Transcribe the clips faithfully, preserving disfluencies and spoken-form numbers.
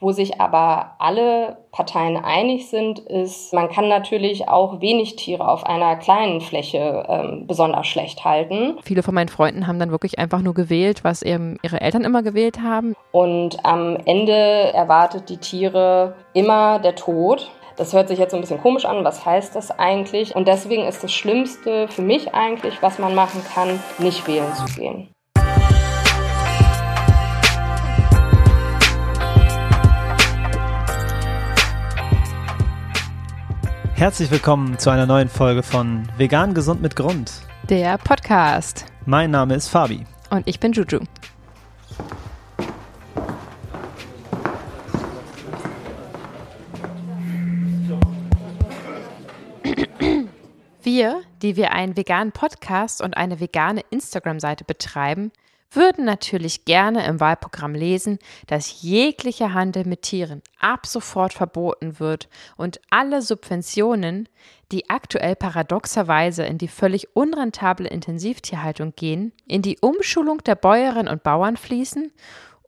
Wo sich aber alle Parteien einig sind, ist, man kann natürlich auch wenig Tiere auf einer kleinen Fläche ähm, besonders schlecht halten. Viele von meinen Freunden haben dann wirklich einfach nur gewählt, was eben ihre Eltern immer gewählt haben. Und am Ende erwartet die Tiere immer der Tod. Das hört sich jetzt so ein bisschen komisch an, was heißt das eigentlich? Und deswegen ist das Schlimmste für mich eigentlich, was man machen kann, nicht wählen zu gehen. Herzlich willkommen zu einer neuen Folge von Vegan Gesund mit Grund, der Podcast. Mein Name ist Fabi. Und ich bin Juju. Wir, die wir einen veganen Podcast und eine vegane Instagram-Seite betreiben, würden natürlich gerne im Wahlprogramm lesen, dass jeglicher Handel mit Tieren ab sofort verboten wird und alle Subventionen, die aktuell paradoxerweise in die völlig unrentable Intensivtierhaltung gehen, in die Umschulung der Bäuerinnen und Bauern fließen,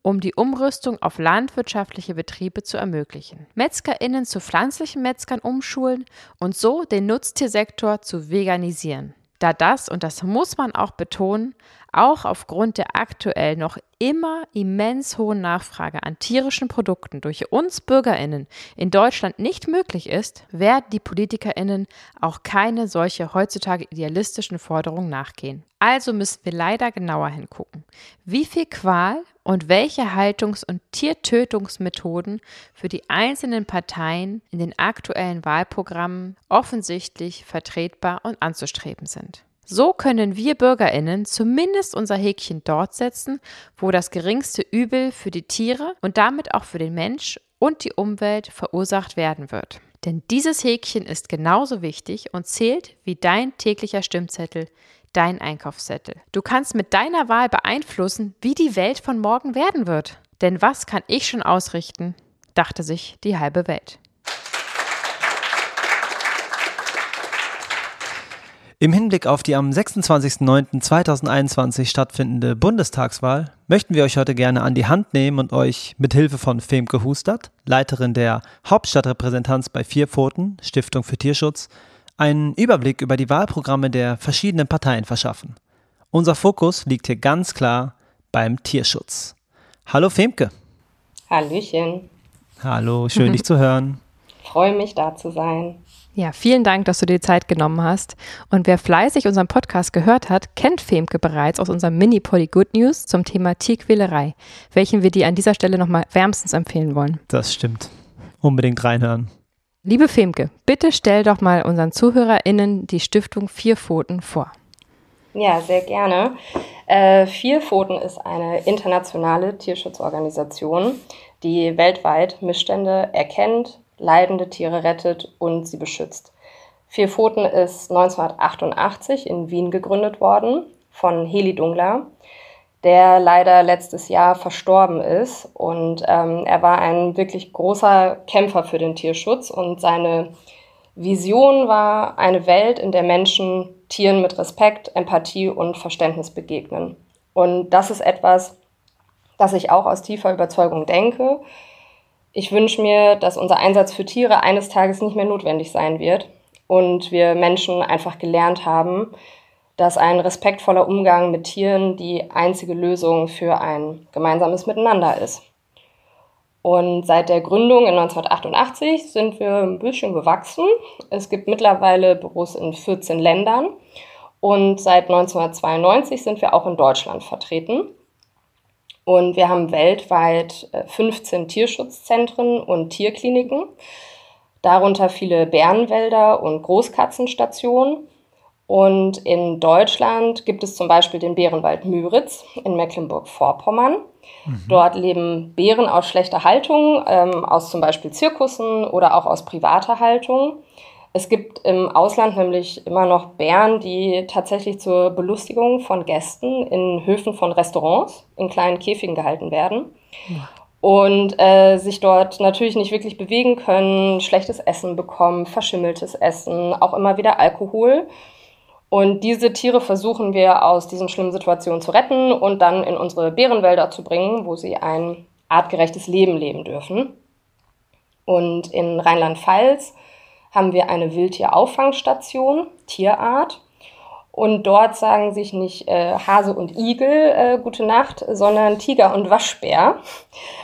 um die Umrüstung auf landwirtschaftliche Betriebe zu ermöglichen, MetzgerInnen zu pflanzlichen Metzgern umschulen und so den Nutztiersektor zu veganisieren. Da das, und das muss man auch betonen, auch aufgrund der aktuell noch immer immens hohen Nachfrage an tierischen Produkten durch uns BürgerInnen in Deutschland nicht möglich ist, werden die PolitikerInnen auch keine solche heutzutage idealistischen Forderungen nachgehen. Also müssen wir leider genauer hingucken, wie viel Qual und welche Haltungs- und Tiertötungsmethoden für die einzelnen Parteien in den aktuellen Wahlprogrammen offensichtlich vertretbar und anzustreben sind. So können wir BürgerInnen zumindest unser Häkchen dort setzen, wo das geringste Übel für die Tiere und damit auch für den Mensch und die Umwelt verursacht werden wird. Denn dieses Häkchen ist genauso wichtig und zählt wie dein täglicher Stimmzettel, dein Einkaufszettel. Du kannst mit deiner Wahl beeinflussen, wie die Welt von morgen werden wird. Denn was kann ich schon ausrichten, dachte sich die halbe Welt. Im Hinblick auf die am sechsundzwanzigsten neunten zweitausendeinundzwanzig stattfindende Bundestagswahl möchten wir euch heute gerne an die Hand nehmen und euch mit Hilfe von Femke Hustert, Leiterin der Hauptstadtrepräsentanz bei Vier Pfoten, Stiftung für Tierschutz, einen Überblick über die Wahlprogramme der verschiedenen Parteien verschaffen. Unser Fokus liegt hier ganz klar beim Tierschutz. Hallo Femke. Hallöchen. Hallo, schön dich zu hören. Ich freue mich, da zu sein. Ja, vielen Dank, dass du dir Zeit genommen hast. Und wer fleißig unseren Podcast gehört hat, kennt Femke bereits aus unserem Mini-Poddy Good News zum Thema Tierquälerei, welchen wir dir an dieser Stelle nochmal wärmstens empfehlen wollen. Das stimmt. Unbedingt reinhören. Liebe Femke, bitte stell doch mal unseren ZuhörerInnen die Stiftung Vier Pfoten vor. Ja, sehr gerne. Äh, Vier Pfoten ist eine internationale Tierschutzorganisation, die weltweit Missstände erkennt, leidende Tiere rettet und sie beschützt. Vier Pfoten ist neunzehnhundertachtundachtzig in Wien gegründet worden von Heli Dungler, der leider letztes Jahr verstorben ist. Und ähm, er war ein wirklich großer Kämpfer für den Tierschutz. Und seine Vision war eine Welt, in der Menschen Tieren mit Respekt, Empathie und Verständnis begegnen. Und das ist etwas, das ich auch aus tiefer Überzeugung denke. Ich wünsche mir, dass unser Einsatz für Tiere eines Tages nicht mehr notwendig sein wird und wir Menschen einfach gelernt haben, dass ein respektvoller Umgang mit Tieren die einzige Lösung für ein gemeinsames Miteinander ist. Und seit der Gründung in neunzehnhundertachtundachtzig sind wir ein bisschen gewachsen. Es gibt mittlerweile Büros in vierzehn Ländern und seit neunzehnhundertzweiundneunzig sind wir auch in Deutschland vertreten. Und wir haben weltweit fünfzehn Tierschutzzentren und Tierkliniken, darunter viele Bärenwälder und Großkatzenstationen. Und in Deutschland gibt es zum Beispiel den Bärenwald Müritz in Mecklenburg-Vorpommern. Mhm. Dort leben Bären aus schlechter Haltung, ähm, aus zum Beispiel Zirkussen oder auch aus privater Haltung. Es gibt im Ausland nämlich immer noch Bären, die tatsächlich zur Belustigung von Gästen in Höfen von Restaurants in kleinen Käfigen gehalten werden und äh, sich dort natürlich nicht wirklich bewegen können, schlechtes Essen bekommen, verschimmeltes Essen, auch immer wieder Alkohol. Und diese Tiere versuchen wir aus diesen schlimmen Situationen zu retten und dann in unsere Bärenwälder zu bringen, wo sie ein artgerechtes Leben leben dürfen. Und in Rheinland-Pfalz haben wir eine Wildtierauffangstation, Tierart. Und dort sagen sich nicht äh, Hase und Igel äh, Gute Nacht, sondern Tiger und Waschbär.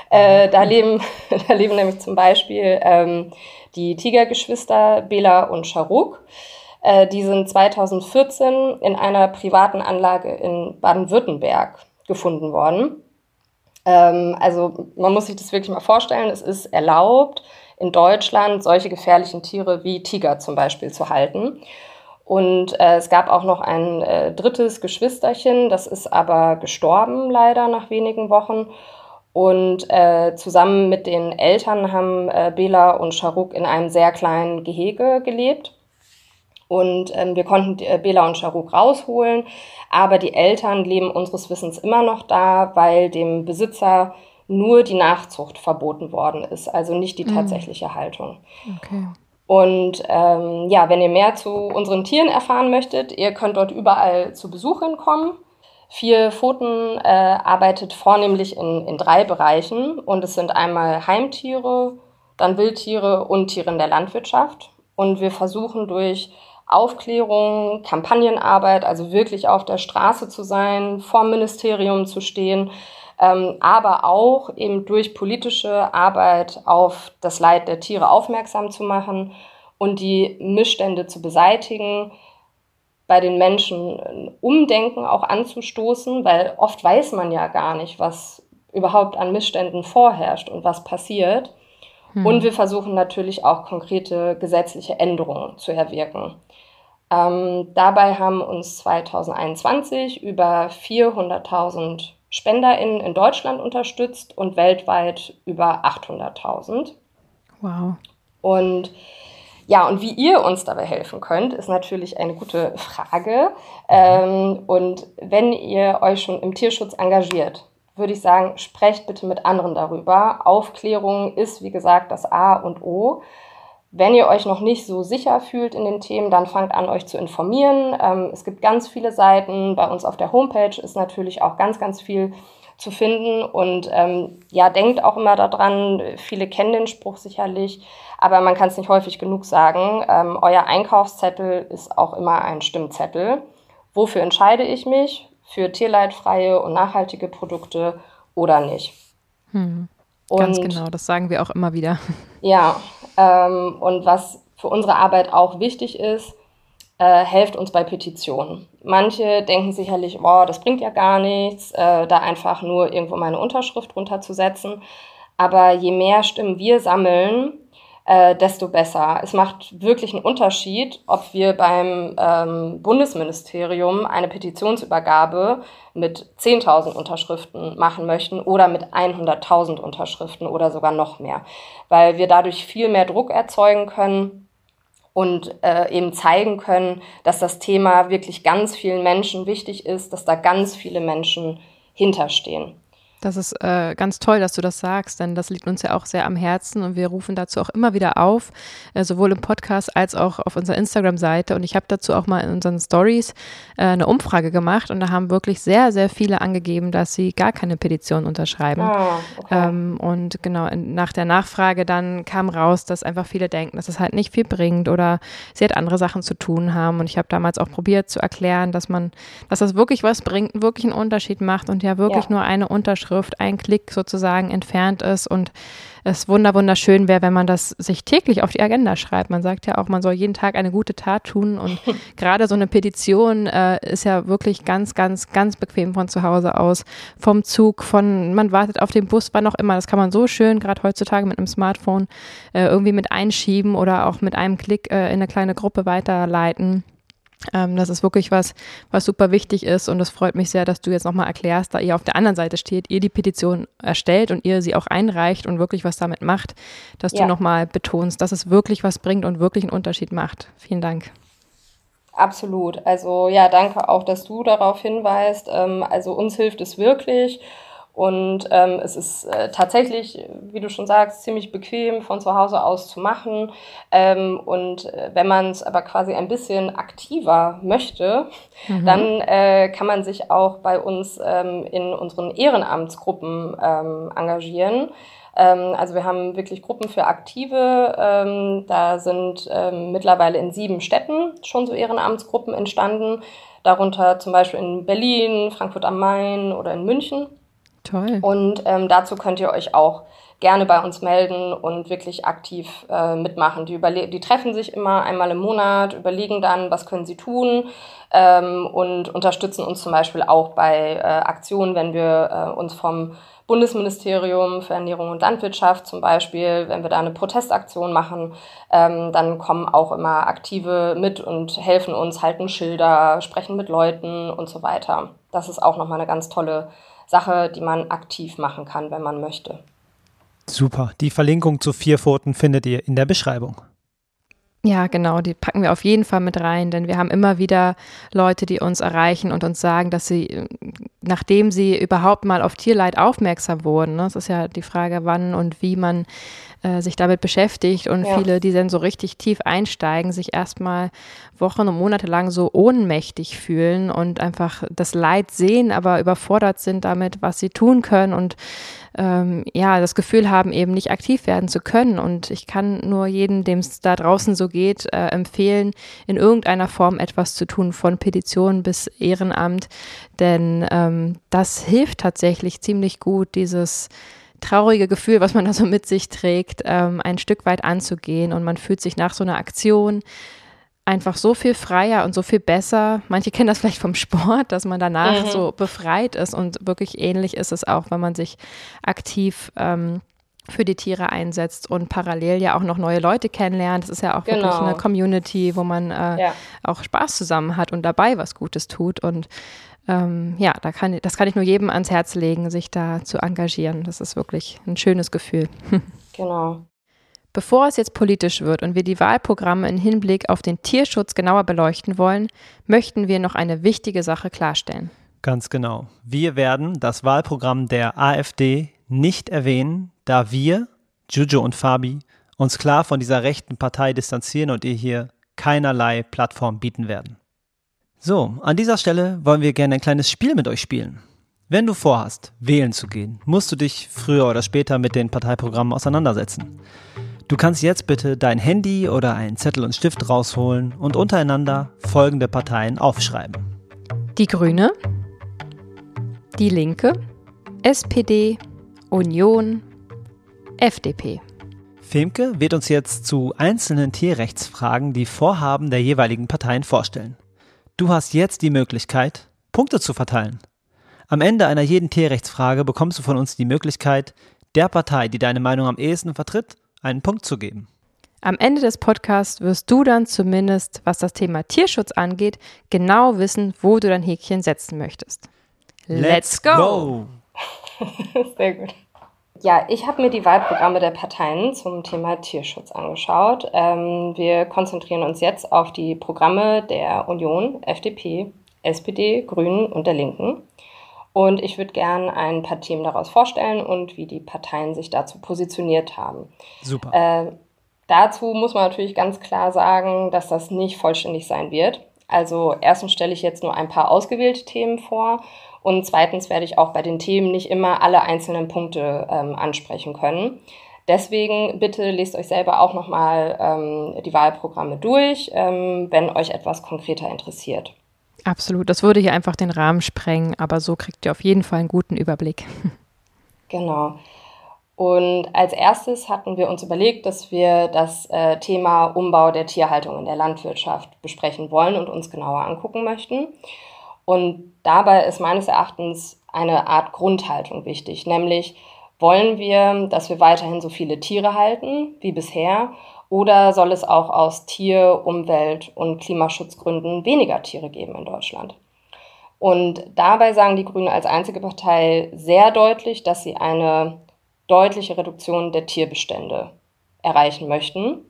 Äh, da, leben, da leben nämlich zum Beispiel ähm, die Tigergeschwister Bela und Scharuk. Äh, die sind zweitausendvierzehn in einer privaten Anlage in Baden-Württemberg gefunden worden. Ähm, also man muss sich das wirklich mal vorstellen, es ist erlaubt, in Deutschland solche gefährlichen Tiere wie Tiger zum Beispiel zu halten. Und äh, es gab auch noch ein äh, drittes Geschwisterchen, das ist aber gestorben leider nach wenigen Wochen. Und äh, zusammen mit den Eltern haben äh, Bela und Scharuk in einem sehr kleinen Gehege gelebt. Und ähm, wir konnten äh, Bela und Scharuk rausholen, aber die Eltern leben unseres Wissens immer noch da, weil dem Besitzer nur die Nachzucht verboten worden ist, also nicht die tatsächliche mhm. Haltung. Okay. Und ähm, ja, wenn ihr mehr zu unseren Tieren erfahren möchtet, ihr könnt dort überall zu Besuch hinkommen. Vier Pfoten äh, arbeitet vornehmlich in, in drei Bereichen und es sind einmal Heimtiere, dann Wildtiere und Tiere in der Landwirtschaft. Und wir versuchen durch Aufklärung, Kampagnenarbeit, also wirklich auf der Straße zu sein, vorm Ministerium zu stehen, Ähm, aber auch eben durch politische Arbeit auf das Leid der Tiere aufmerksam zu machen und die Missstände zu beseitigen, bei den Menschen Umdenken auch anzustoßen, weil oft weiß man ja gar nicht, was überhaupt an Missständen vorherrscht und was passiert. Hm. Und wir versuchen natürlich auch konkrete gesetzliche Änderungen zu erwirken. Ähm, dabei haben uns zweitausendeinundzwanzig über vierhunderttausend SpenderInnen in Deutschland unterstützt und weltweit über achthunderttausend. Wow. Und ja, und wie ihr uns dabei helfen könnt, ist natürlich eine gute Frage. Ähm, und wenn ihr euch schon im Tierschutz engagiert, würde ich sagen, sprecht bitte mit anderen darüber. Aufklärung ist, wie gesagt, das A und O. Wenn ihr euch noch nicht so sicher fühlt in den Themen, dann fangt an, euch zu informieren. Ähm, es gibt ganz viele Seiten. Bei uns auf der Homepage ist natürlich auch ganz, ganz viel zu finden. Und ähm, ja, denkt auch immer daran, viele kennen den Spruch sicherlich, aber man kann es nicht häufig genug sagen. Ähm, euer Einkaufszettel ist auch immer ein Stimmzettel. Wofür entscheide ich mich? Für tierleidfreie und nachhaltige Produkte oder nicht? Hm. Und, ganz genau, das sagen wir auch immer wieder. Ja, ähm, und was für unsere Arbeit auch wichtig ist, äh, helft uns bei Petitionen. Manche denken sicherlich, oh, das bringt ja gar nichts, äh, da einfach nur irgendwo meine Unterschrift runterzusetzen. Aber je mehr Stimmen wir sammeln, äh, desto besser. Es macht wirklich einen Unterschied, ob wir beim ähm, Bundesministerium eine Petitionsübergabe mit zehntausend Unterschriften machen möchten oder mit hunderttausend Unterschriften oder sogar noch mehr, weil wir dadurch viel mehr Druck erzeugen können und äh, eben zeigen können, dass das Thema wirklich ganz vielen Menschen wichtig ist, dass da ganz viele Menschen hinterstehen. Das ist äh, ganz toll, dass du das sagst, denn das liegt uns ja auch sehr am Herzen und wir rufen dazu auch immer wieder auf, äh, sowohl im Podcast als auch auf unserer Instagram-Seite. Und ich habe dazu auch mal in unseren Stories äh, eine Umfrage gemacht und da haben wirklich sehr, sehr viele angegeben, dass sie gar keine Petition unterschreiben. Ah, okay. ähm, und genau, in, nach der Nachfrage dann kam raus, dass einfach viele denken, dass es halt nicht viel bringt oder sie halt andere Sachen zu tun haben. Und ich habe damals auch probiert zu erklären, dass man, dass das wirklich was bringt, wirklich einen Unterschied macht und ja wirklich ja. nur eine Unterschrift ein Klick sozusagen entfernt ist und es wunderschön wäre, wenn man das sich täglich auf die Agenda schreibt. Man sagt ja auch, man soll jeden Tag eine gute Tat tun und gerade so eine Petition äh, ist ja wirklich ganz, ganz, ganz bequem von zu Hause aus, vom Zug, von man wartet auf den Bus, wann auch immer. Das kann man so schön, gerade heutzutage mit einem Smartphone, äh, irgendwie mit einschieben oder auch mit einem Klick äh, in eine kleine Gruppe weiterleiten. Ähm, das ist wirklich was, was super wichtig ist und das freut mich sehr, dass du jetzt nochmal erklärst, da ihr auf der anderen Seite steht, ihr die Petition erstellt und ihr sie auch einreicht und wirklich was damit macht, dass ja. du nochmal betonst, dass es wirklich was bringt und wirklich einen Unterschied macht. Vielen Dank. Absolut. Also ja, danke auch, dass du darauf hinweist. Ähm, also uns hilft es wirklich. Und ähm, es ist äh, tatsächlich, wie du schon sagst, ziemlich bequem von zu Hause aus zu machen. Ähm, und äh, wenn man es aber quasi ein bisschen aktiver möchte, mhm. dann äh, kann man sich auch bei uns ähm, in unseren Ehrenamtsgruppen ähm, engagieren. Ähm, also wir haben wirklich Gruppen für Aktive. Ähm, da sind ähm, mittlerweile in sieben Städten schon so Ehrenamtsgruppen entstanden. Darunter zum Beispiel in Berlin, Frankfurt am Main oder in München. Toll. Und ähm, dazu könnt ihr euch auch gerne bei uns melden und wirklich aktiv äh, mitmachen. Die, überle- die treffen sich immer einmal im Monat, überlegen dann, was können sie tun ähm, und unterstützen uns zum Beispiel auch bei äh, Aktionen, wenn wir äh, uns vom Bundesministerium für Ernährung und Landwirtschaft zum Beispiel, wenn wir da eine Protestaktion machen, ähm, dann kommen auch immer Aktive mit und helfen uns, halten Schilder, sprechen mit Leuten und so weiter. Das ist auch nochmal eine ganz tolle Sache, die man aktiv machen kann, wenn man möchte. Super. Die Verlinkung zu Vier Pfoten findet ihr in der Beschreibung. Ja, genau. Die packen wir auf jeden Fall mit rein, denn wir haben immer wieder Leute, die uns erreichen und uns sagen, dass sie, nachdem sie überhaupt mal auf Tierleid aufmerksam wurden, ne, das ist ja die Frage, wann und wie man äh, sich damit beschäftigt und ja. viele, die dann so richtig tief einsteigen, sich erstmal Wochen und Monate lang so ohnmächtig fühlen und einfach das Leid sehen, aber überfordert sind damit, was sie tun können und ähm, ja, das Gefühl haben, eben nicht aktiv werden zu können. Und ich kann nur jedem, dem es da draußen so geht, äh, empfehlen, in irgendeiner Form etwas zu tun, von Petition bis Ehrenamt, denn ähm, das hilft tatsächlich ziemlich gut, dieses traurige Gefühl, was man da so mit sich trägt, ähm, ein Stück weit anzugehen, und man fühlt sich nach so einer Aktion einfach so viel freier und so viel besser. Manche kennen das vielleicht vom Sport, dass man danach mhm. so befreit ist, und wirklich ähnlich ist es auch, wenn man sich aktiv ähm, für die Tiere einsetzt und parallel ja auch noch neue Leute kennenlernt. Das ist ja auch genau. wirklich eine Community, wo man äh, ja. auch Spaß zusammen hat und dabei was Gutes tut. Und ähm, ja, da kann, das kann ich nur jedem ans Herz legen, sich da zu engagieren. Das ist wirklich ein schönes Gefühl. Genau. Bevor es jetzt politisch wird und wir die Wahlprogramme im Hinblick auf den Tierschutz genauer beleuchten wollen, möchten wir noch eine wichtige Sache klarstellen. Ganz genau. Wir werden das Wahlprogramm der A F D nicht erwähnen, da wir, Juju und Fabi, uns klar von dieser rechten Partei distanzieren und ihr hier keinerlei Plattform bieten werden. So, an dieser Stelle wollen wir gerne ein kleines Spiel mit euch spielen. Wenn du vorhast, wählen zu gehen, musst du dich früher oder später mit den Parteiprogrammen auseinandersetzen. Du kannst jetzt bitte dein Handy oder einen Zettel und Stift rausholen und untereinander folgende Parteien aufschreiben. Die Grüne, die Linke, S P D, Union, F D P. Femke wird uns jetzt zu einzelnen Tierrechtsfragen die Vorhaben der jeweiligen Parteien vorstellen. Du hast jetzt die Möglichkeit, Punkte zu verteilen. Am Ende einer jeden Tierrechtsfrage bekommst du von uns die Möglichkeit, der Partei, die deine Meinung am ehesten vertritt, einen Punkt zu geben. Am Ende des Podcasts wirst du dann zumindest, was das Thema Tierschutz angeht, genau wissen, wo du dein Häkchen setzen möchtest. Let's go! Sehr gut. Ja, ich habe mir die Wahlprogramme der Parteien zum Thema Tierschutz angeschaut. Ähm, wir konzentrieren uns jetzt auf die Programme der Union, F D P, S P D, Grünen und der Linken. Und ich würde gerne ein paar Themen daraus vorstellen und wie die Parteien sich dazu positioniert haben. Super. Äh, dazu muss man natürlich ganz klar sagen, dass das nicht vollständig sein wird. Also erstens stelle ich jetzt nur ein paar ausgewählte Themen vor, und zweitens werde ich auch bei den Themen nicht immer alle einzelnen Punkte ähm, ansprechen können. Deswegen bitte lest euch selber auch nochmal ähm, die Wahlprogramme durch, ähm, wenn euch etwas konkreter interessiert. Absolut, das würde hier einfach den Rahmen sprengen, aber so kriegt ihr auf jeden Fall einen guten Überblick. Genau. Und als erstes hatten wir uns überlegt, dass wir das äh, Thema Umbau der Tierhaltung in der Landwirtschaft besprechen wollen und uns genauer angucken möchten. Und dabei ist meines Erachtens eine Art Grundhaltung wichtig, nämlich wollen wir, dass wir weiterhin so viele Tiere halten wie bisher? Oder soll es auch aus Tier-, Umwelt- und Klimaschutzgründen weniger Tiere geben in Deutschland? Und dabei sagen die Grünen als einzige Partei sehr deutlich, dass sie eine deutliche Reduktion der Tierbestände erreichen möchten.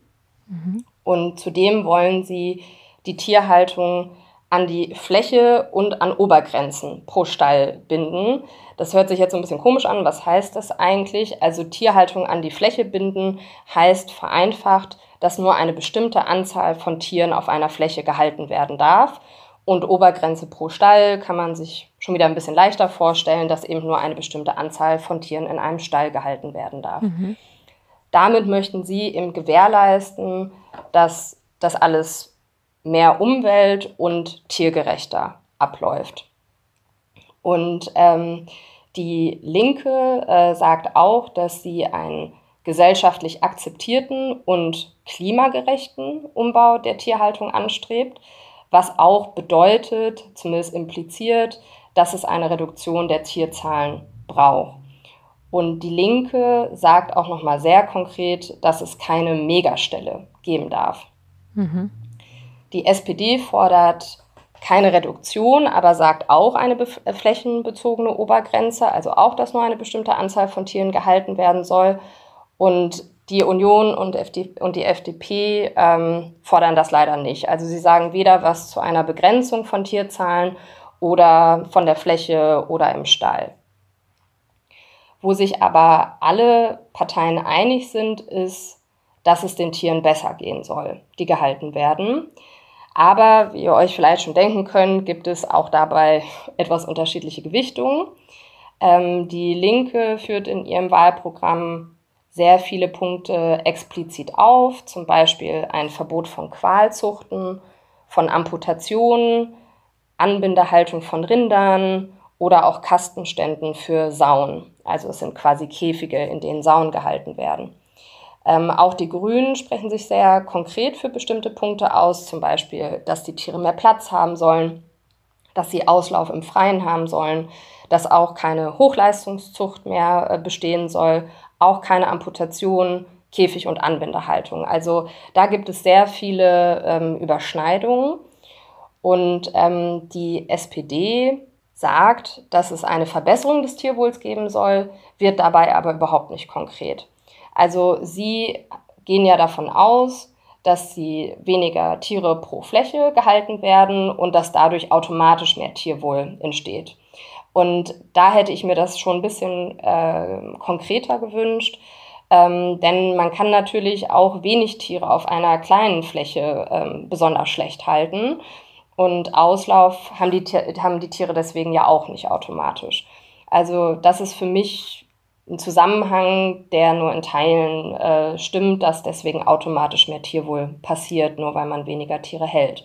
Mhm. Und zudem wollen sie die Tierhaltung an die Fläche und an Obergrenzen pro Stall binden. Das hört sich jetzt ein bisschen komisch an. Was heißt das eigentlich? Also Tierhaltung an die Fläche binden heißt vereinfacht, dass nur eine bestimmte Anzahl von Tieren auf einer Fläche gehalten werden darf. Und Obergrenze pro Stall kann man sich schon wieder ein bisschen leichter vorstellen, dass eben nur eine bestimmte Anzahl von Tieren in einem Stall gehalten werden darf. Mhm. Damit möchten sie eben gewährleisten, dass das alles mehr umwelt- und tiergerechter abläuft. Und ähm, die Linke äh, sagt auch, dass sie einen gesellschaftlich akzeptierten und klimagerechten Umbau der Tierhaltung anstrebt, was auch bedeutet, zumindest impliziert, dass es eine Reduktion der Tierzahlen braucht. Und die Linke sagt auch nochmal sehr konkret, dass es keine Megastelle geben darf. Mhm. Die S P D fordert keine Reduktion, aber sagt auch eine flächenbezogene Obergrenze, also auch, dass nur eine bestimmte Anzahl von Tieren gehalten werden soll. Und die Union und die F D P ähm, fordern das leider nicht. Also sie sagen weder was zu einer Begrenzung von Tierzahlen oder von der Fläche oder im Stall. Wo sich aber alle Parteien einig sind, ist, dass es den Tieren besser gehen soll, die gehalten werden. Aber wie ihr euch vielleicht schon denken könnt, gibt es auch dabei etwas unterschiedliche Gewichtungen. Ähm, die Linke führt in ihrem Wahlprogramm sehr viele Punkte explizit auf, zum Beispiel ein Verbot von Qualzuchten, von Amputationen, Anbindehaltung von Rindern oder auch Kastenständen für Sauen. Also es sind quasi Käfige, in denen Sauen gehalten werden. Ähm, auch die Grünen sprechen sich sehr konkret für bestimmte Punkte aus, zum Beispiel, dass die Tiere mehr Platz haben sollen, dass sie Auslauf im Freien haben sollen, dass auch keine Hochleistungszucht mehr äh, bestehen soll, auch keine Amputation, Käfig- und Anbindehaltung. Also da gibt es sehr viele ähm, Überschneidungen. Und ähm, die S P D sagt, dass es eine Verbesserung des Tierwohls geben soll, wird dabei aber überhaupt nicht konkret. Also sie gehen ja davon aus, dass sie weniger Tiere pro Fläche gehalten werden und dass dadurch automatisch mehr Tierwohl entsteht. Und da hätte ich mir das schon ein bisschen äh, konkreter gewünscht, ähm, denn man kann natürlich auch wenig Tiere auf einer kleinen Fläche ähm, besonders schlecht halten und Auslauf haben die, haben die Tiere deswegen ja auch nicht automatisch. Also das ist für mich ein Zusammenhang, der nur in Teilen äh, stimmt, dass deswegen automatisch mehr Tierwohl passiert, nur weil man weniger Tiere hält.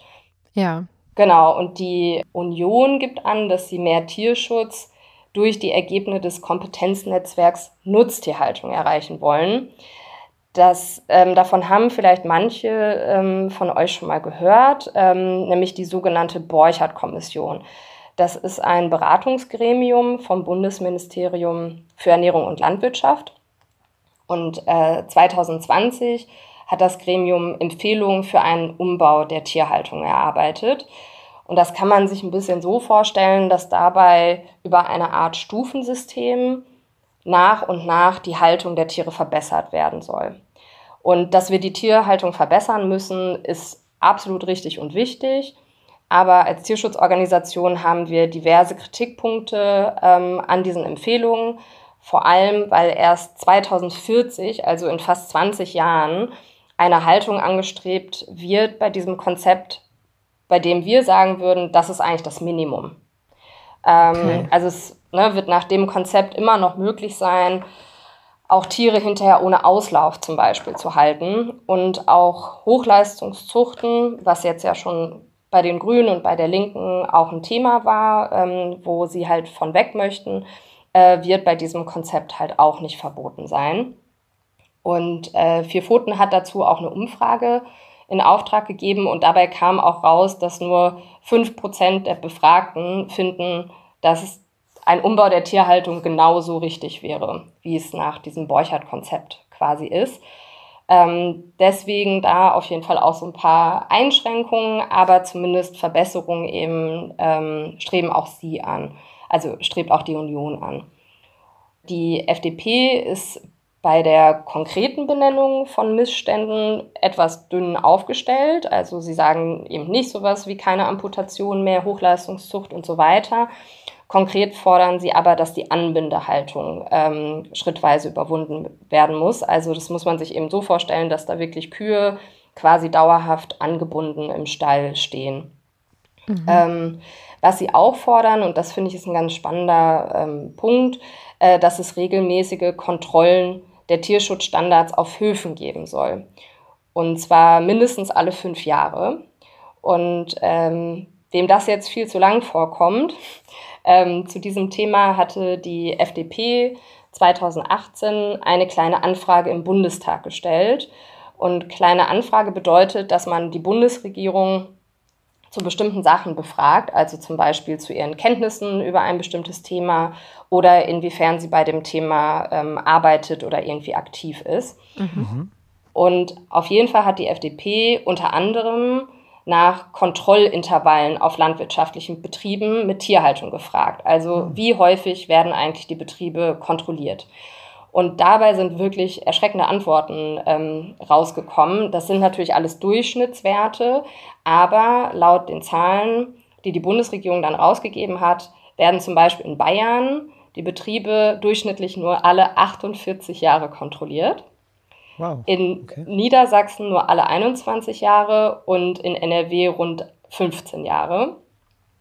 Ja. Genau, und die Union gibt an, dass sie mehr Tierschutz durch die Ergebnisse des Kompetenznetzwerks Nutztierhaltung erreichen wollen. Das, ähm, davon haben vielleicht manche ähm, von euch schon mal gehört, ähm, nämlich die sogenannte Borchert-Kommission. Das ist ein Beratungsgremium vom Bundesministerium für Ernährung und Landwirtschaft. Und äh, zwanzig zwanzig hat das Gremium Empfehlungen für einen Umbau der Tierhaltung erarbeitet. Und das kann man sich ein bisschen so vorstellen, dass dabei über eine Art Stufensystem nach und nach die Haltung der Tiere verbessert werden soll. Und dass wir die Tierhaltung verbessern müssen, ist absolut richtig und wichtig. Aber als Tierschutzorganisation haben wir diverse Kritikpunkte ähm, an diesen Empfehlungen, vor allem weil erst zwanzig vierzig, also in fast zwanzig Jahren, eine Haltung angestrebt wird bei diesem Konzept, bei dem wir sagen würden, das ist eigentlich das Minimum. Ähm, okay. Also es ne, wird nach dem Konzept immer noch möglich sein, auch Tiere hinterher ohne Auslauf zum Beispiel zu halten und auch Hochleistungszuchten, was jetzt ja schon bei den Grünen und bei der Linken auch ein Thema war, ähm, wo sie halt von weg möchten, äh, wird bei diesem Konzept halt auch nicht verboten sein. Und äh, Vier Pfoten hat dazu auch eine Umfrage in Auftrag gegeben und dabei kam auch raus, dass nur fünf Prozent der Befragten finden, dass ein Umbau der Tierhaltung genauso richtig wäre, wie es nach diesem Borchert-Konzept quasi ist. Deswegen da auf jeden Fall auch so ein paar Einschränkungen, aber zumindest Verbesserungen eben ähm, streben auch sie an, also strebt auch die Union an. Die F D P ist bei der konkreten Benennung von Missständen etwas dünn aufgestellt. Also sie sagen eben nicht sowas wie keine Amputation mehr, Hochleistungszucht und so weiter. Konkret fordern sie aber, dass die Anbindehaltung ähm, schrittweise überwunden werden muss. Also das muss man sich eben so vorstellen, dass da wirklich Kühe quasi dauerhaft angebunden im Stall stehen. Mhm. Ähm, was sie auch fordern, und das finde ich ist ein ganz spannender ähm, Punkt, äh, dass es regelmäßige Kontrollen der Tierschutzstandards auf Höfen geben soll. Und zwar mindestens alle fünf Jahre. Und ähm, wem das jetzt viel zu lang vorkommt, ähm, zu diesem Thema hatte die F D P zweitausendachtzehn eine kleine Anfrage im Bundestag gestellt. Und kleine Anfrage bedeutet, dass man die Bundesregierung zu bestimmten Sachen befragt, also zum Beispiel zu ihren Kenntnissen über ein bestimmtes Thema oder inwiefern sie bei dem Thema ähm, arbeitet oder irgendwie aktiv ist. Mhm. Und auf jeden Fall hat die F D P unter anderem nach Kontrollintervallen auf landwirtschaftlichen Betrieben mit Tierhaltung gefragt. Also mhm. wie häufig werden eigentlich die Betriebe kontrolliert? Und dabei sind wirklich erschreckende Antworten ähm, rausgekommen. Das sind natürlich alles Durchschnittswerte, aber laut den Zahlen, die die Bundesregierung dann rausgegeben hat, werden zum Beispiel in Bayern die Betriebe durchschnittlich nur alle achtundvierzig Jahre kontrolliert. Wow. In okay. Niedersachsen nur alle einundzwanzig Jahre und in N R W rund fünfzehn Jahre.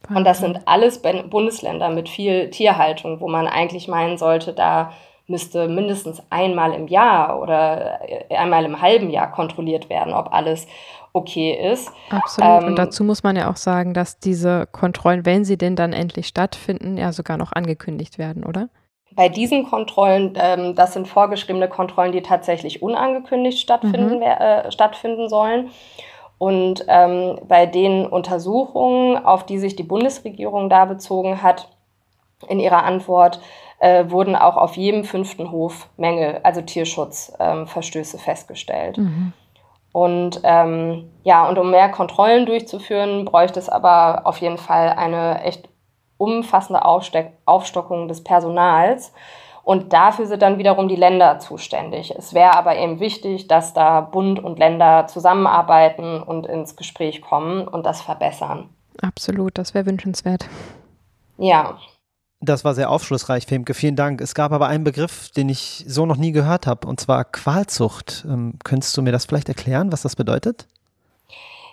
Und das sind alles Bundesländer mit viel Tierhaltung, wo man eigentlich meinen sollte, da müsste mindestens einmal im Jahr oder einmal im halben Jahr kontrolliert werden, ob alles okay ist. Absolut. Ähm, und dazu muss man ja auch sagen, dass diese Kontrollen, wenn sie denn dann endlich stattfinden, ja sogar noch angekündigt werden, oder? Bei diesen Kontrollen, ähm, das sind vorgeschriebene Kontrollen, die tatsächlich unangekündigt stattfinden, mhm. äh, stattfinden sollen. Und ähm, bei den Untersuchungen, auf die sich die Bundesregierung da bezogen hat, in ihrer Antwort, Äh, wurden auch auf jedem fünften Hof Mängel, also Tierschutzverstöße ähm, festgestellt. Mhm. Und ähm, ja, und um mehr Kontrollen durchzuführen, bräuchte es aber auf jeden Fall eine echt umfassende Aufste- Aufstockung des Personals. Und dafür sind dann wiederum die Länder zuständig. Es wäre aber eben wichtig, dass da Bund und Länder zusammenarbeiten und ins Gespräch kommen und das verbessern. Absolut, das wäre wünschenswert. Ja. Das war sehr aufschlussreich, Femke. Vielen Dank. Es gab aber einen Begriff, den ich so noch nie gehört habe, und zwar Qualzucht. Ähm, könntest du mir das vielleicht erklären, was das bedeutet?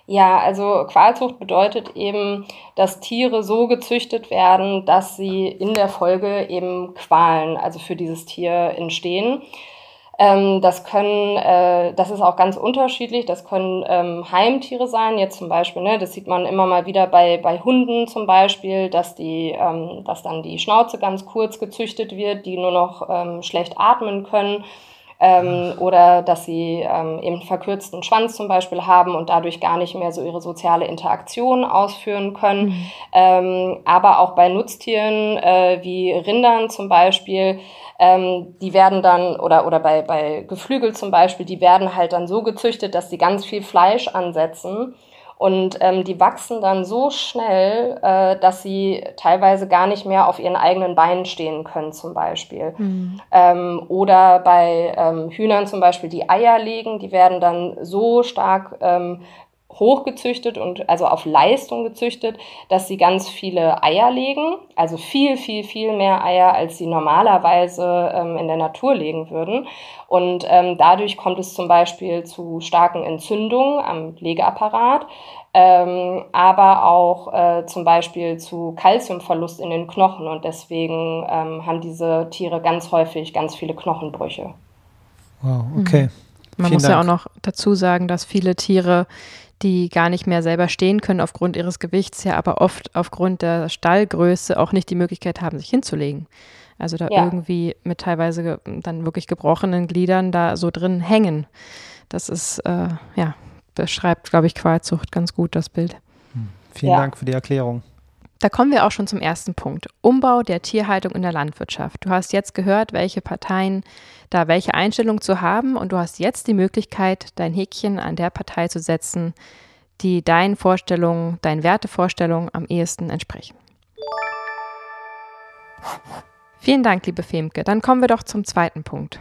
Ja, also Qualzucht bedeutet eben, dass Tiere so gezüchtet werden, dass sie in der Folge eben Qualen, also für dieses Tier, entstehen. Ähm, das können, äh, das ist auch ganz unterschiedlich. Das können ähm, Heimtiere sein, jetzt zum Beispiel, ne, das sieht man immer mal wieder bei, bei Hunden zum Beispiel, dass die, ähm, dass dann die Schnauze ganz kurz gezüchtet wird, die nur noch ähm, schlecht atmen können, ähm, oder dass sie ähm, eben verkürzten Schwanz zum Beispiel haben und dadurch gar nicht mehr so ihre soziale Interaktion ausführen können. Mhm. Ähm, aber auch bei Nutztieren äh, wie Rindern zum Beispiel. Ähm, die werden dann, oder, oder bei, bei Geflügel zum Beispiel, die werden halt dann so gezüchtet, dass die ganz viel Fleisch ansetzen und ähm, die wachsen dann so schnell, äh, dass sie teilweise gar nicht mehr auf ihren eigenen Beinen stehen können zum Beispiel. Mhm. Ähm, oder bei ähm, Hühnern zum Beispiel, die Eier legen, die werden dann so stark ähm, hochgezüchtet und also auf Leistung gezüchtet, dass sie ganz viele Eier legen, also viel, viel, viel mehr Eier, als sie normalerweise ähm, in der Natur legen würden. Und ähm, dadurch kommt es zum Beispiel zu starken Entzündungen am Legeapparat, ähm, aber auch äh, zum Beispiel zu Kalziumverlust in den Knochen. Und deswegen ähm, haben diese Tiere ganz häufig ganz viele Knochenbrüche. Wow, okay. Mhm. Man Vielen muss Dank. Ja auch noch dazu sagen, dass viele Tiere, die gar nicht mehr selber stehen können aufgrund ihres Gewichts, ja aber oft aufgrund der Stallgröße auch nicht die Möglichkeit haben, sich hinzulegen. Also da ja. irgendwie mit teilweise ge- dann wirklich gebrochenen Gliedern da so drin hängen. Das ist, äh, ja, beschreibt, glaube ich, Qualzucht ganz gut, das Bild. Hm. Vielen ja. Dank für die Erklärung. Da kommen wir auch schon zum ersten Punkt. Umbau der Tierhaltung in der Landwirtschaft. Du hast jetzt gehört, welche Parteien da welche Einstellung zu haben, und du hast jetzt die Möglichkeit, dein Häkchen an der Partei zu setzen, die deinen Vorstellungen, deinen Wertevorstellungen am ehesten entsprechen. Vielen Dank, liebe Femke. Dann kommen wir doch zum zweiten Punkt.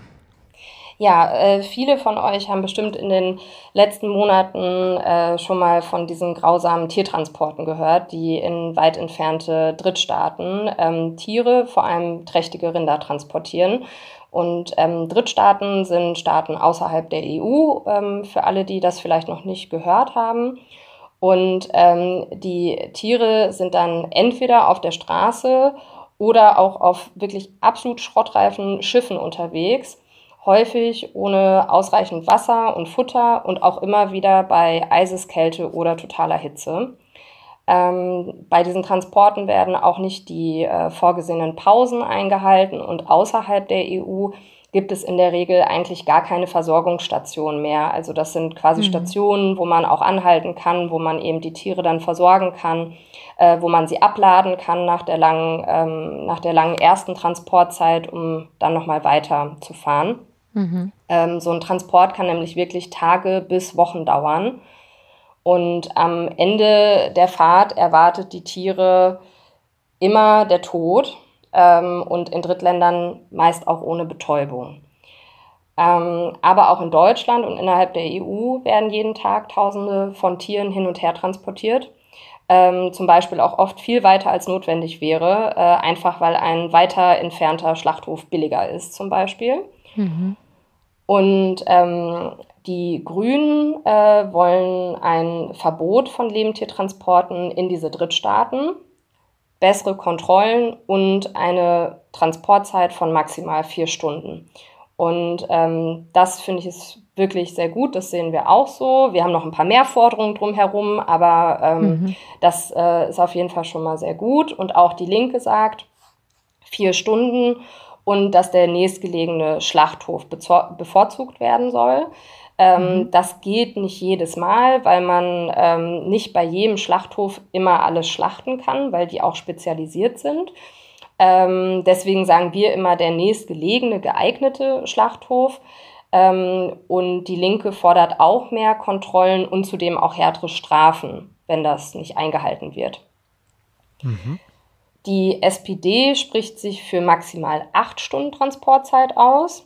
Ja, äh, viele von euch haben bestimmt in den letzten Monaten äh, schon mal von diesen grausamen Tiertransporten gehört, die in weit entfernte Drittstaaten ähm, Tiere, vor allem trächtige Rinder, transportieren. Und ähm, Drittstaaten sind Staaten außerhalb der E U, ähm, für alle, die das vielleicht noch nicht gehört haben. Und ähm, die Tiere sind dann entweder auf der Straße oder auch auf wirklich absolut schrottreifen Schiffen unterwegs, häufig ohne ausreichend Wasser und Futter und auch immer wieder bei Eiseskälte oder totaler Hitze. Ähm, bei diesen Transporten werden auch nicht die äh, vorgesehenen Pausen eingehalten und außerhalb der E U gibt es in der Regel eigentlich gar keine Versorgungsstationen mehr. Also das sind quasi mhm. Stationen, wo man auch anhalten kann, wo man eben die Tiere dann versorgen kann, äh, wo man sie abladen kann nach der langen, ähm, nach der langen ersten Transportzeit, um dann nochmal weiter zu fahren. Mhm. Ähm, so ein Transport kann nämlich wirklich Tage bis Wochen dauern. Und am Ende der Fahrt erwartet die Tiere immer der Tod ähm, und in Drittländern meist auch ohne Betäubung. Ähm, aber auch in Deutschland und innerhalb der E U werden jeden Tag Tausende von Tieren hin und her transportiert. Ähm, zum Beispiel auch oft viel weiter als notwendig wäre, äh, einfach weil ein weiter entfernter Schlachthof billiger ist zum Beispiel. Mhm. Und ähm, die Grünen äh, wollen ein Verbot von Lebendtiertransporten in diese Drittstaaten, bessere Kontrollen und eine Transportzeit von maximal vier Stunden. Und ähm, das finde ich ist wirklich sehr gut, das sehen wir auch so. Wir haben noch ein paar mehr Forderungen drumherum, aber ähm, mhm. das äh, ist auf jeden Fall schon mal sehr gut. Und auch die Linke sagt, vier Stunden und dass der nächstgelegene Schlachthof bevorzugt werden soll. Ähm, mhm. Das geht nicht jedes Mal, weil man ähm, nicht bei jedem Schlachthof immer alles schlachten kann, weil die auch spezialisiert sind. Ähm, deswegen sagen wir immer der nächstgelegene geeignete Schlachthof. Ähm, und die Linke fordert auch mehr Kontrollen und zudem auch härtere Strafen, wenn das nicht eingehalten wird. Mhm. Die S P D spricht sich für maximal acht Stunden Transportzeit aus.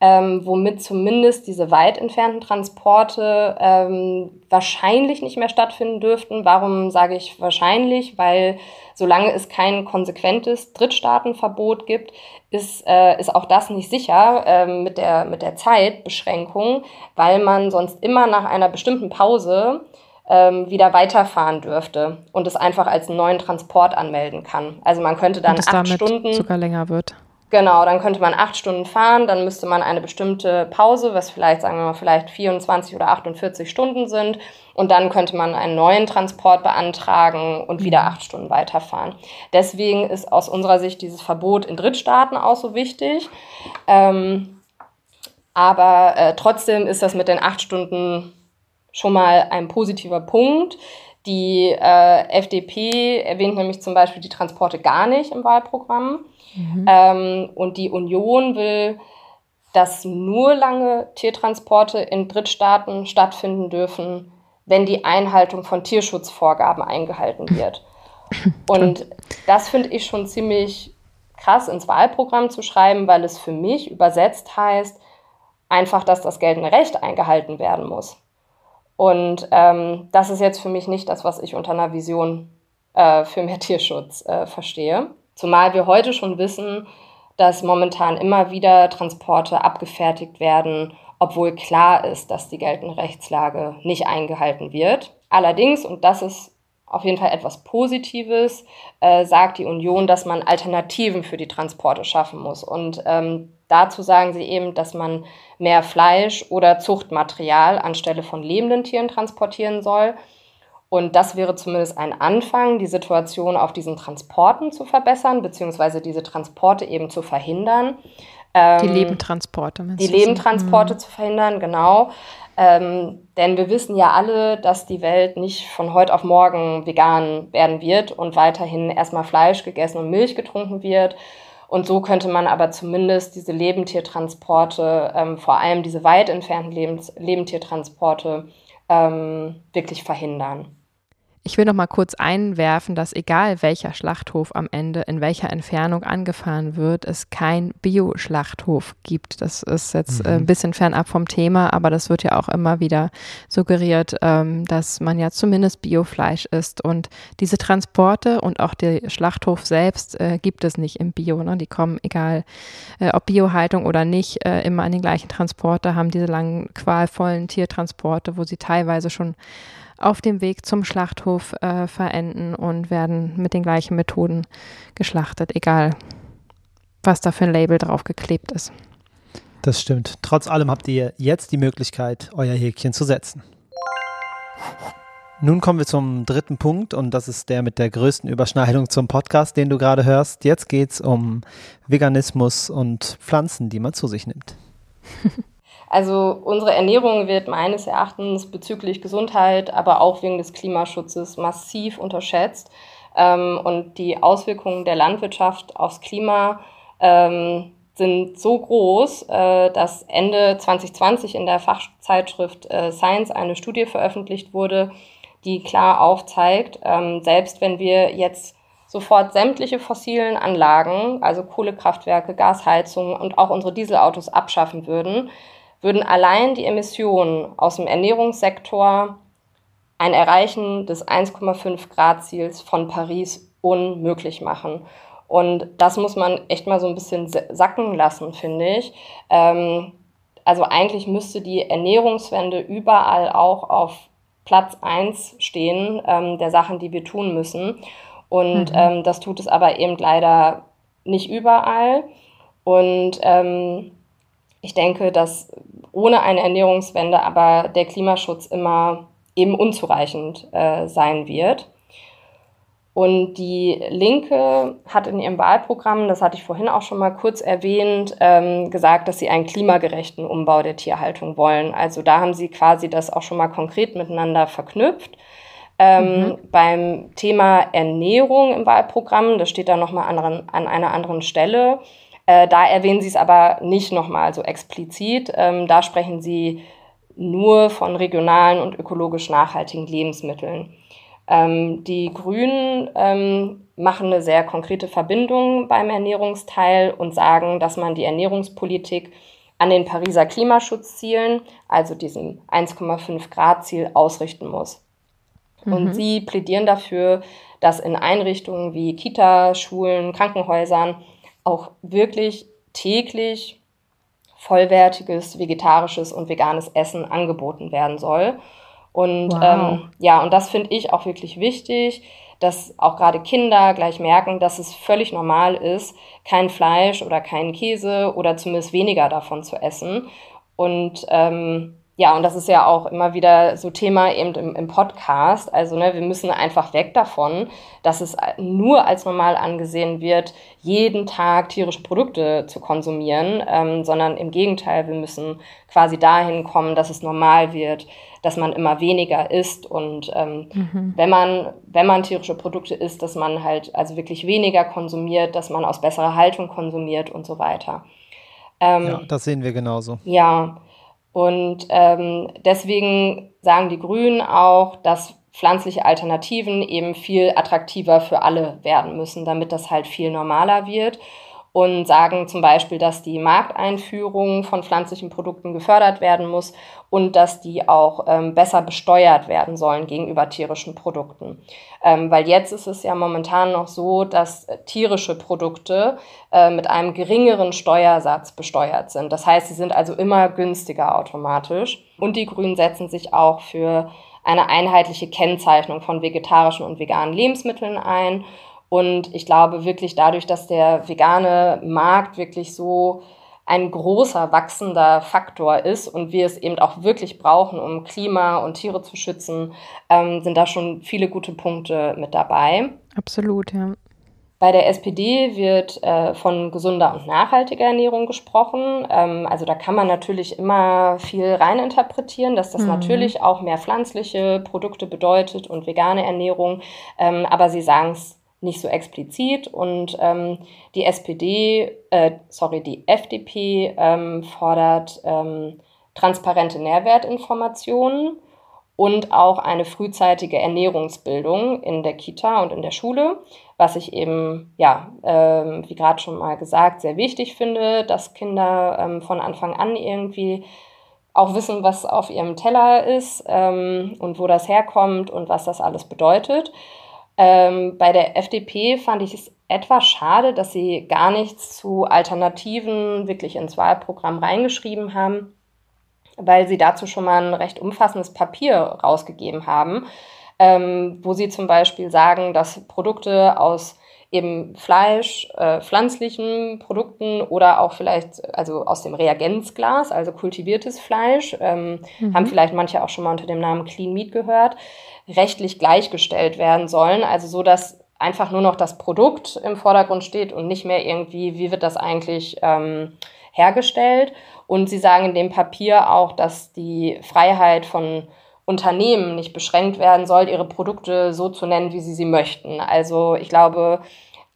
Ähm, womit zumindest diese weit entfernten Transporte ähm, wahrscheinlich nicht mehr stattfinden dürften. Warum sage ich wahrscheinlich? Weil solange es kein konsequentes Drittstaatenverbot gibt, ist, äh, ist auch das nicht sicher äh, mit der, mit der Zeitbeschränkung, weil man sonst immer nach einer bestimmten Pause ähm, wieder weiterfahren dürfte und es einfach als neuen Transport anmelden kann. Also man könnte dann acht Stunden... sogar länger wird. Genau, dann könnte man acht Stunden fahren, dann müsste man eine bestimmte Pause, was vielleicht, sagen wir mal, vielleicht vierundzwanzig oder achtundvierzig Stunden sind, und dann könnte man einen neuen Transport beantragen und wieder acht Stunden weiterfahren. Deswegen ist aus unserer Sicht dieses Verbot in Drittstaaten auch so wichtig. Ähm, aber äh, trotzdem ist das mit den acht Stunden schon mal ein positiver Punkt. Die äh, F D P erwähnt nämlich zum Beispiel die Transporte gar nicht im Wahlprogramm. Mhm. Ähm, und die Union will, dass nur lange Tiertransporte in Drittstaaten stattfinden dürfen, wenn die Einhaltung von Tierschutzvorgaben eingehalten wird. Und das finde ich schon ziemlich krass ins Wahlprogramm zu schreiben, weil es für mich übersetzt heißt, einfach, dass das geltende Recht eingehalten werden muss. Und ähm, das ist jetzt für mich nicht das, was ich unter einer Vision äh, für mehr Tierschutz äh, verstehe. Zumal wir heute schon wissen, dass momentan immer wieder Transporte abgefertigt werden, obwohl klar ist, dass die geltende Rechtslage nicht eingehalten wird. Allerdings, und das ist auf jeden Fall etwas Positives, äh, sagt die Union, dass man Alternativen für die Transporte schaffen muss. Und ähm, dazu sagen sie eben, dass man mehr Fleisch oder Zuchtmaterial anstelle von lebenden Tieren transportieren soll. Und das wäre zumindest ein Anfang, die Situation auf diesen Transporten zu verbessern, beziehungsweise diese Transporte eben zu verhindern. Ähm, die Lebendtransporte. Die Lebendtransporte zu verhindern, genau. Ähm, denn wir wissen ja alle, dass die Welt nicht von heute auf morgen vegan werden wird und weiterhin erstmal Fleisch gegessen und Milch getrunken wird. Und so könnte man aber zumindest diese Lebendtiertransporte, ähm, vor allem diese weit entfernten Lebens- Lebendtiertransporte, ähm, wirklich verhindern. Ich will noch mal kurz einwerfen, dass egal welcher Schlachthof am Ende in welcher Entfernung angefahren wird, es kein Bio-Schlachthof gibt. Das ist jetzt mhm. ein bisschen fernab vom Thema, aber das wird ja auch immer wieder suggeriert, ähm, dass man ja zumindest Biofleisch isst. Und diese Transporte und auch der Schlachthof selbst äh, gibt es nicht im Bio. Ne? Die kommen, egal äh, ob Biohaltung oder nicht, äh, immer an den gleichen Transporter, haben diese langen, qualvollen Tiertransporte, wo sie teilweise schon auf dem Weg zum Schlachthof äh, verenden und werden mit den gleichen Methoden geschlachtet, egal was da für ein Label drauf geklebt ist. Das stimmt. Trotz allem habt ihr jetzt die Möglichkeit, euer Häkchen zu setzen. Nun kommen wir zum dritten Punkt und das ist der mit der größten Überschneidung zum Podcast, den du gerade hörst. Jetzt geht's um Veganismus und Pflanzen, die man zu sich nimmt. Also unsere Ernährung wird meines Erachtens bezüglich Gesundheit, aber auch wegen des Klimaschutzes massiv unterschätzt. Ähm, und die Auswirkungen der Landwirtschaft aufs Klima ähm, sind so groß, äh, dass Ende zwanzig zwanzig in der Fachzeitschrift äh, Science eine Studie veröffentlicht wurde, die klar aufzeigt, ähm, selbst wenn wir jetzt sofort sämtliche fossilen Anlagen, also Kohlekraftwerke, Gasheizungen und auch unsere Dieselautos abschaffen würden, würden allein die Emissionen aus dem Ernährungssektor ein Erreichen des eins Komma fünf Grad Ziels von Paris unmöglich machen. Und das muss man echt mal so ein bisschen sacken lassen, finde ich. Ähm, also eigentlich müsste die Ernährungswende überall auch auf Platz eins stehen, ähm, der Sachen, die wir tun müssen. Und mhm. ähm, das tut es aber eben leider nicht überall. Und ähm, ich denke, dass ohne eine Ernährungswende aber der Klimaschutz immer eben unzureichend äh, sein wird. Und die Linke hat in ihrem Wahlprogramm, das hatte ich vorhin auch schon mal kurz erwähnt, ähm, gesagt, dass sie einen klimagerechten Umbau der Tierhaltung wollen. Also da haben sie quasi das auch schon mal konkret miteinander verknüpft. Ähm, mhm. Beim Thema Ernährung im Wahlprogramm, das steht da nochmal an, an einer anderen Stelle, da erwähnen sie es aber nicht nochmal so explizit. Ähm, da sprechen sie nur von regionalen und ökologisch nachhaltigen Lebensmitteln. Ähm, die Grünen ähm, machen eine sehr konkrete Verbindung beim Ernährungsteil und sagen, dass man die Ernährungspolitik an den Pariser Klimaschutzzielen, also diesem eins Komma fünf Grad Ziel, ausrichten muss. Mhm. Und sie plädieren dafür, dass in Einrichtungen wie Kita, Schulen, Krankenhäusern auch wirklich täglich vollwertiges, vegetarisches und veganes Essen angeboten werden soll. Und wow. ähm, ja, und das finde ich auch wirklich wichtig, dass auch gerade Kinder gleich merken, dass es völlig normal ist, kein Fleisch oder keinen Käse oder zumindest weniger davon zu essen. Und ähm, ja, und das ist ja auch immer wieder so Thema eben im, im Podcast. Also ne, wir müssen einfach weg davon, dass es nur als normal angesehen wird, jeden Tag tierische Produkte zu konsumieren, ähm, sondern im Gegenteil, wir müssen quasi dahin kommen, dass es normal wird, dass man immer weniger isst. Und ähm, mhm. wenn man, wenn man tierische Produkte isst, dass man halt also wirklich weniger konsumiert, dass man aus besserer Haltung konsumiert und so weiter. Ähm, ja, das sehen wir genauso. Ja. Und ähm, deswegen sagen die Grünen auch, dass pflanzliche Alternativen eben viel attraktiver für alle werden müssen, damit das halt viel normaler wird. Und sagen zum Beispiel, dass die Markteinführung von pflanzlichen Produkten gefördert werden muss und dass die auch ähm, besser besteuert werden sollen gegenüber tierischen Produkten. Ähm, weil jetzt ist es ja momentan noch so, dass tierische Produkte äh, mit einem geringeren Steuersatz besteuert sind. Das heißt, sie sind also immer günstiger automatisch. Und die Grünen setzen sich auch für eine einheitliche Kennzeichnung von vegetarischen und veganen Lebensmitteln ein. Und ich glaube wirklich dadurch, dass der vegane Markt wirklich so ein großer, wachsender Faktor ist und wir es eben auch wirklich brauchen, um Klima und Tiere zu schützen, ähm, sind da schon viele gute Punkte mit dabei. Absolut, ja. Bei der S P D wird äh, von gesunder und nachhaltiger Ernährung gesprochen. Ähm, also da kann man natürlich immer viel reininterpretieren, dass das mhm. natürlich auch mehr pflanzliche Produkte bedeutet und vegane Ernährung. Ähm, aber sie sagen es nicht so explizit und ähm, die S P D, äh, sorry, die F D P ähm, fordert ähm, transparente Nährwertinformationen und auch eine frühzeitige Ernährungsbildung in der Kita und in der Schule, was ich eben, ja, äh, wie gerade schon mal gesagt, sehr wichtig finde, dass Kinder ähm, von Anfang an irgendwie auch wissen, was auf ihrem Teller ist ähm, und wo das herkommt und was das alles bedeutet. Ähm, bei der F D P fand ich es etwas schade, dass sie gar nichts zu Alternativen wirklich ins Wahlprogramm reingeschrieben haben, weil sie dazu schon mal ein recht umfassendes Papier rausgegeben haben, ähm, wo sie zum Beispiel sagen, dass Produkte aus eben Fleisch, äh, pflanzlichen Produkten oder auch vielleicht also aus dem Reagenzglas, also kultiviertes Fleisch, ähm, mhm. haben vielleicht manche auch schon mal unter dem Namen Clean Meat gehört, rechtlich gleichgestellt werden sollen, also so, dass einfach nur noch das Produkt im Vordergrund steht und nicht mehr irgendwie, wie wird das eigentlich ähm, hergestellt. Und sie sagen in dem Papier auch, dass die Freiheit von Unternehmen nicht beschränkt werden soll, ihre Produkte so zu nennen, wie sie sie möchten. Also ich glaube,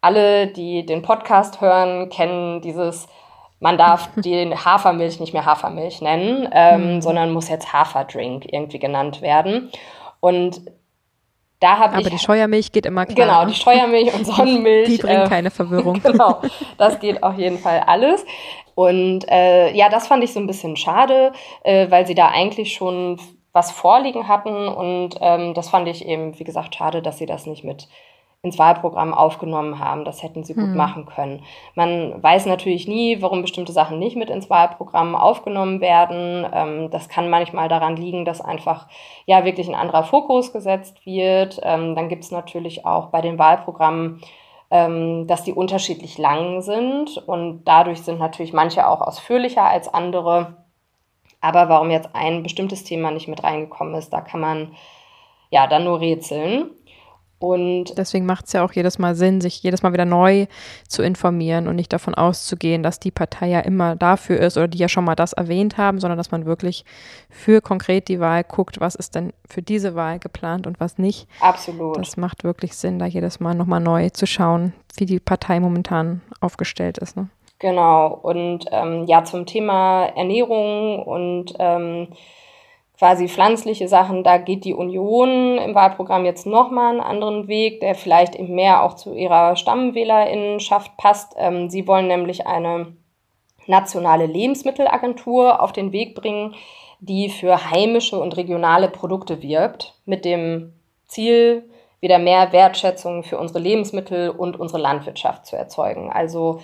alle, die den Podcast hören, kennen dieses, man darf die Hafermilch nicht mehr Hafermilch nennen, ähm, mhm. sondern muss jetzt Haferdrink irgendwie genannt werden. Und da habe ich... Aber die Scheuermilch geht immer klar. Genau, die Scheuermilch und Sonnenmilch. Die bringen äh, keine Verwirrung. Genau, das geht auf jeden Fall alles. Und äh, ja, das fand ich so ein bisschen schade, äh, weil sie da eigentlich schon was vorliegen hatten. Und ähm, das fand ich eben, wie gesagt, schade, dass sie das nicht mit ins Wahlprogramm aufgenommen haben. Das hätten sie gut hm. machen können. Man weiß natürlich nie, warum bestimmte Sachen nicht mit ins Wahlprogramm aufgenommen werden. Ähm, das kann manchmal daran liegen, dass einfach ja wirklich ein anderer Fokus gesetzt wird. Ähm, dann gibt es natürlich auch bei den Wahlprogrammen, ähm, dass die unterschiedlich lang sind. Und dadurch sind natürlich manche auch ausführlicher als andere. Aber warum jetzt ein bestimmtes Thema nicht mit reingekommen ist, da kann man ja dann nur rätseln. Und deswegen macht es ja auch jedes Mal Sinn, sich jedes Mal wieder neu zu informieren und nicht davon auszugehen, dass die Partei ja immer dafür ist oder die ja schon mal das erwähnt haben, sondern dass man wirklich für konkret die Wahl guckt, was ist denn für diese Wahl geplant und was nicht. Absolut. Das macht wirklich Sinn, da jedes Mal nochmal neu zu schauen, wie die Partei momentan aufgestellt ist. Ne? Genau. Und ähm, ja, zum Thema Ernährung und ähm, quasi pflanzliche Sachen, da geht die Union im Wahlprogramm jetzt nochmal einen anderen Weg, der vielleicht eben mehr auch zu ihrer Stammwählerinnenschaft passt. Ähm, sie wollen nämlich eine nationale Lebensmittelagentur auf den Weg bringen, die für heimische und regionale Produkte wirbt, mit dem Ziel, wieder mehr Wertschätzung für unsere Lebensmittel und unsere Landwirtschaft zu erzeugen. Also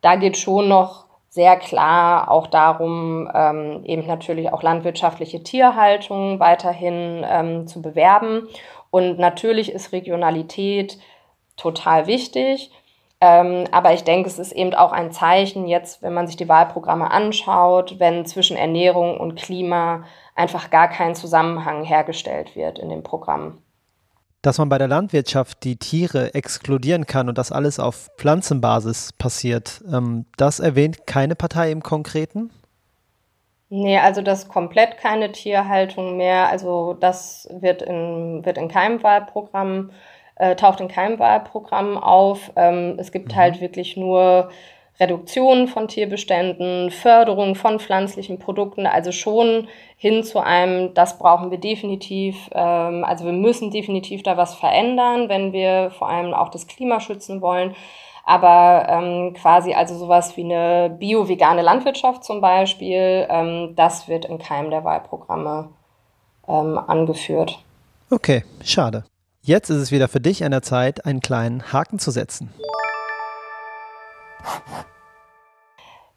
da geht schon noch sehr klar auch darum, ähm, eben natürlich auch landwirtschaftliche Tierhaltung weiterhin ähm, zu bewerben. Und natürlich ist Regionalität total wichtig. Ähm, aber ich denke, es ist eben auch ein Zeichen jetzt, wenn man sich die Wahlprogramme anschaut, wenn zwischen Ernährung und Klima einfach gar kein Zusammenhang hergestellt wird in dem Programm. Dass man bei der Landwirtschaft die Tiere exkludieren kann und das alles auf Pflanzenbasis passiert, das erwähnt keine Partei im Konkreten? Nee, also das komplett keine Tierhaltung mehr. Also das wird in, wird in keinem Wahlprogramm, äh, taucht in keinem Wahlprogramm auf. Ähm, es gibt mhm. halt wirklich nur Reduktion von Tierbeständen, Förderung von pflanzlichen Produkten, also schon hin zu einem, das brauchen wir definitiv, ähm, also wir müssen definitiv da was verändern, wenn wir vor allem auch das Klima schützen wollen, aber ähm, quasi also sowas wie eine bio-vegane Landwirtschaft zum Beispiel, ähm, das wird in keinem der Wahlprogramme ähm, angeführt. Okay, schade. Jetzt ist es wieder für dich an der Zeit, einen kleinen Haken zu setzen.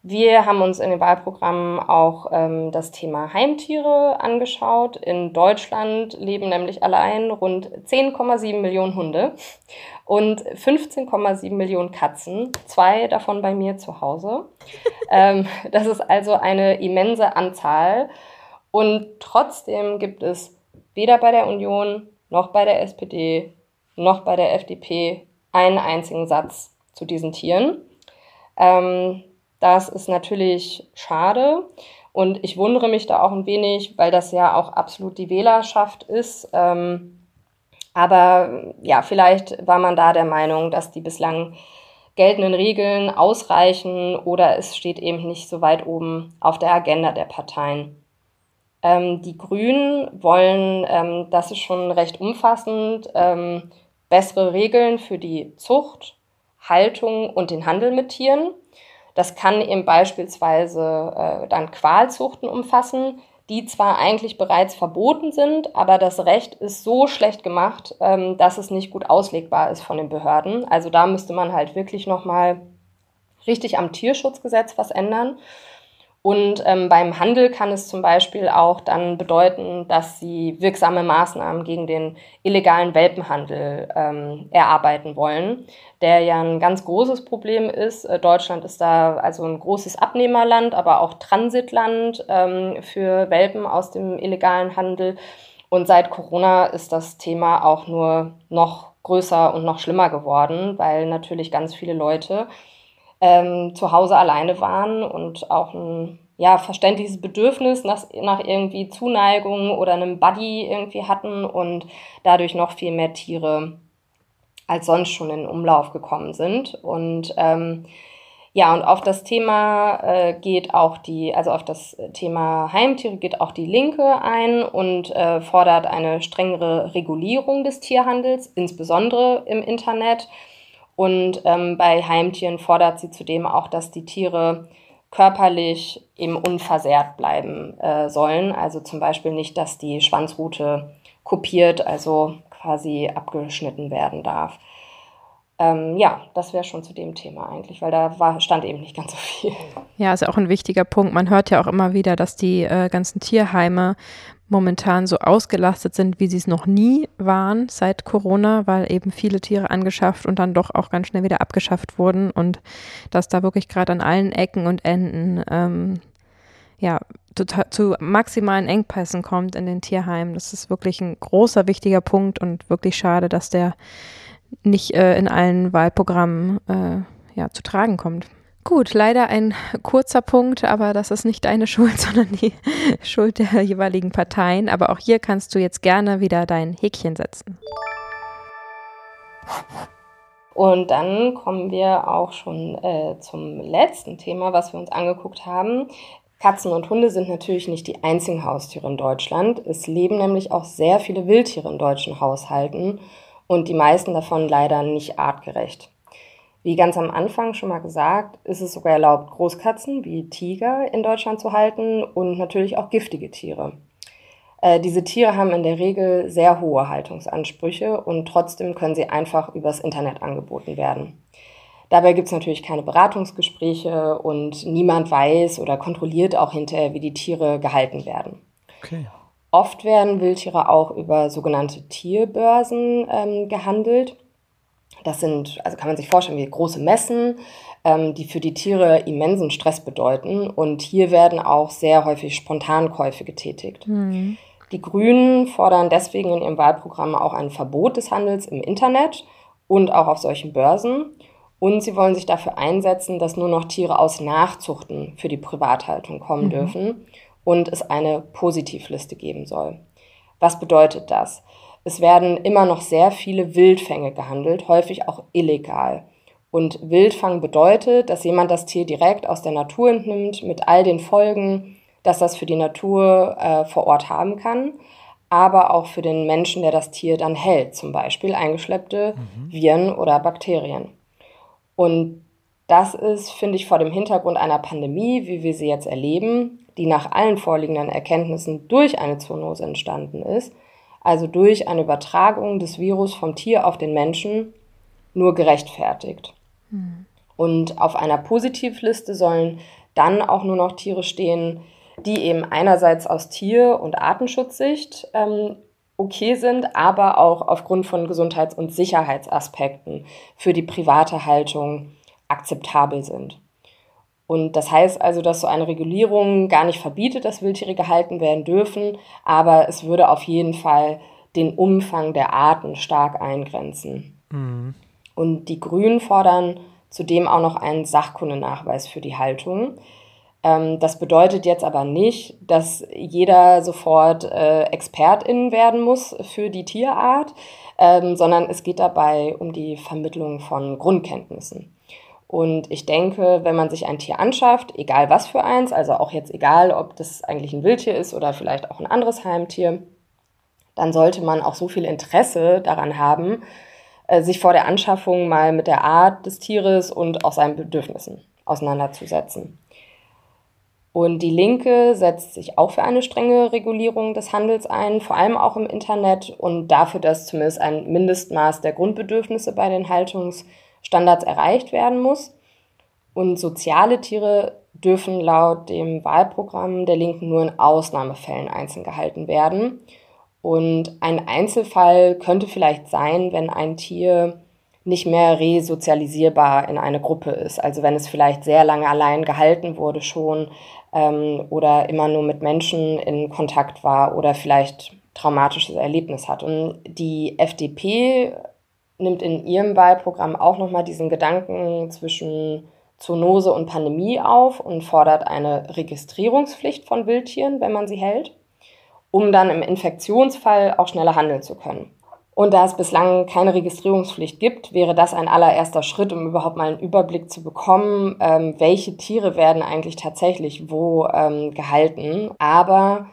Wir haben uns in den Wahlprogrammen auch ähm, das Thema Heimtiere angeschaut. In Deutschland leben nämlich allein rund zehn Komma sieben Millionen Hunde und fünfzehn Komma sieben Millionen Katzen, zwei davon bei mir zu Hause. ähm, das ist also eine immense Anzahl. Und trotzdem gibt es weder bei der Union noch bei der S P D noch bei der F D P einen einzigen Satz zu diesen Tieren. Ähm, das ist natürlich schade und ich wundere mich da auch ein wenig, weil das ja auch absolut die Wählerschaft ist. Ähm, aber ja, vielleicht war man da der Meinung, dass die bislang geltenden Regeln ausreichen oder es steht eben nicht so weit oben auf der Agenda der Parteien. Ähm, die Grünen wollen, ähm, das ist schon recht umfassend, ähm, bessere Regeln für die Zucht, Haltung und den Handel mit Tieren. Das kann eben beispielsweise äh, dann Qualzuchten umfassen, die zwar eigentlich bereits verboten sind, aber das Recht ist so schlecht gemacht, ähm, dass es nicht gut auslegbar ist von den Behörden. Also da müsste man halt wirklich nochmal richtig am Tierschutzgesetz was ändern. Und ähm, beim Handel kann es zum Beispiel auch dann bedeuten, dass sie wirksame Maßnahmen gegen den illegalen Welpenhandel ähm, erarbeiten wollen, der ja ein ganz großes Problem ist. Äh, Deutschland ist da also ein großes Abnehmerland, aber auch Transitland ähm, für Welpen aus dem illegalen Handel. Und seit Corona ist das Thema auch nur noch größer und noch schlimmer geworden, weil natürlich ganz viele Leute Ähm, zu Hause alleine waren und auch ein ja, verständliches Bedürfnis nach, nach irgendwie Zuneigung oder einem Buddy irgendwie hatten und dadurch noch viel mehr Tiere als sonst schon in Umlauf gekommen sind. Und ähm, ja, und auf das Thema äh, geht auch die, also auf das Thema Heimtiere geht auch die Linke ein und äh, fordert eine strengere Regulierung des Tierhandels, insbesondere im Internet. Und ähm, bei Heimtieren fordert sie zudem auch, dass die Tiere körperlich eben unversehrt bleiben äh, sollen. Also zum Beispiel nicht, dass die Schwanzrute kopiert, also quasi abgeschnitten werden darf. Ähm, ja, das wäre schon zu dem Thema eigentlich, weil da war, stand eben nicht ganz so viel. Ja, ist auch ein wichtiger Punkt. Man hört ja auch immer wieder, dass die äh, ganzen Tierheime momentan so ausgelastet sind, wie sie es noch nie waren seit Corona, weil eben viele Tiere angeschafft und dann doch auch ganz schnell wieder abgeschafft wurden und dass da wirklich gerade an allen Ecken und Enden ähm, ja total, zu maximalen Engpässen kommt in den Tierheimen. Das ist wirklich ein großer, wichtiger Punkt und wirklich schade, dass der nicht äh, in allen Wahlprogrammen äh, ja, zu tragen kommt. Gut, leider ein kurzer Punkt, aber das ist nicht deine Schuld, sondern die Schuld der jeweiligen Parteien. Aber auch hier kannst du jetzt gerne wieder dein Häkchen setzen. Und dann kommen wir auch schon äh, zum letzten Thema, was wir uns angeguckt haben. Katzen und Hunde sind natürlich nicht die einzigen Haustiere in Deutschland. Es leben nämlich auch sehr viele Wildtiere in deutschen Haushalten und die meisten davon leider nicht artgerecht. Wie ganz am Anfang schon mal gesagt, ist es sogar erlaubt, Großkatzen wie Tiger in Deutschland zu halten und natürlich auch giftige Tiere. Äh, diese Tiere haben in der Regel sehr hohe Haltungsansprüche und trotzdem können sie einfach übers Internet angeboten werden. Dabei gibt es natürlich keine Beratungsgespräche und niemand weiß oder kontrolliert auch hinterher, wie die Tiere gehalten werden. Okay. Oft werden Wildtiere auch über sogenannte Tierbörsen ähm, gehandelt. Das sind, also kann man sich vorstellen, wie große Messen, ähm, die für die Tiere immensen Stress bedeuten. Und hier werden auch sehr häufig Spontankäufe getätigt. Mhm. Die Grünen fordern deswegen in ihrem Wahlprogramm auch ein Verbot des Handels im Internet und auch auf solchen Börsen. Und sie wollen sich dafür einsetzen, dass nur noch Tiere aus Nachzuchten für die Privathaltung kommen mhm. dürfen und es eine Positivliste geben soll. Was bedeutet das? Es werden immer noch sehr viele Wildfänge gehandelt, häufig auch illegal. Und Wildfang bedeutet, dass jemand das Tier direkt aus der Natur entnimmt, mit all den Folgen, dass das für die Natur äh, vor Ort haben kann, aber auch für den Menschen, der das Tier dann hält, zum Beispiel eingeschleppte mhm. Viren oder Bakterien. Und das ist, finde ich, vor dem Hintergrund einer Pandemie, wie wir sie jetzt erleben, die nach allen vorliegenden Erkenntnissen durch eine Zoonose entstanden ist, also durch eine Übertragung des Virus vom Tier auf den Menschen, nur gerechtfertigt. Mhm. Und auf einer Positivliste sollen dann auch nur noch Tiere stehen, die eben einerseits aus Tier- und Artenschutzsicht ähm, okay sind, aber auch aufgrund von Gesundheits- und Sicherheitsaspekten für die private Haltung akzeptabel sind. Und das heißt also, dass so eine Regulierung gar nicht verbietet, dass Wildtiere gehalten werden dürfen, aber es würde auf jeden Fall den Umfang der Arten stark eingrenzen. Mhm. Und die Grünen fordern zudem auch noch einen Sachkundenachweis für die Haltung. Ähm, das bedeutet jetzt aber nicht, dass jeder sofort äh, ExpertInnen werden muss für die Tierart, ähm, sondern es geht dabei um die Vermittlung von Grundkenntnissen. Und ich denke, wenn man sich ein Tier anschafft, egal was für eins, also auch jetzt egal, ob das eigentlich ein Wildtier ist oder vielleicht auch ein anderes Heimtier, dann sollte man auch so viel Interesse daran haben, sich vor der Anschaffung mal mit der Art des Tieres und auch seinen Bedürfnissen auseinanderzusetzen. Und die Linke setzt sich auch für eine strenge Regulierung des Handels ein, vor allem auch im Internet, und dafür, dass zumindest ein Mindestmaß der Grundbedürfnisse bei den Haltungsstandards erreicht werden muss. Und soziale Tiere dürfen laut dem Wahlprogramm der Linken nur in Ausnahmefällen einzeln gehalten werden. Und ein Einzelfall könnte vielleicht sein, wenn ein Tier nicht mehr resozialisierbar in eine Gruppe ist. Also wenn es vielleicht sehr lange allein gehalten wurde schon ähm, oder immer nur mit Menschen in Kontakt war oder vielleicht traumatisches Erlebnis hat. Und die F D P nimmt in ihrem Wahlprogramm auch nochmal diesen Gedanken zwischen Zoonose und Pandemie auf und fordert eine Registrierungspflicht von Wildtieren, wenn man sie hält, um dann im Infektionsfall auch schneller handeln zu können. Und da es bislang keine Registrierungspflicht gibt, wäre das ein allererster Schritt, um überhaupt mal einen Überblick zu bekommen, ähm, welche Tiere werden eigentlich tatsächlich wo ähm, gehalten. Aber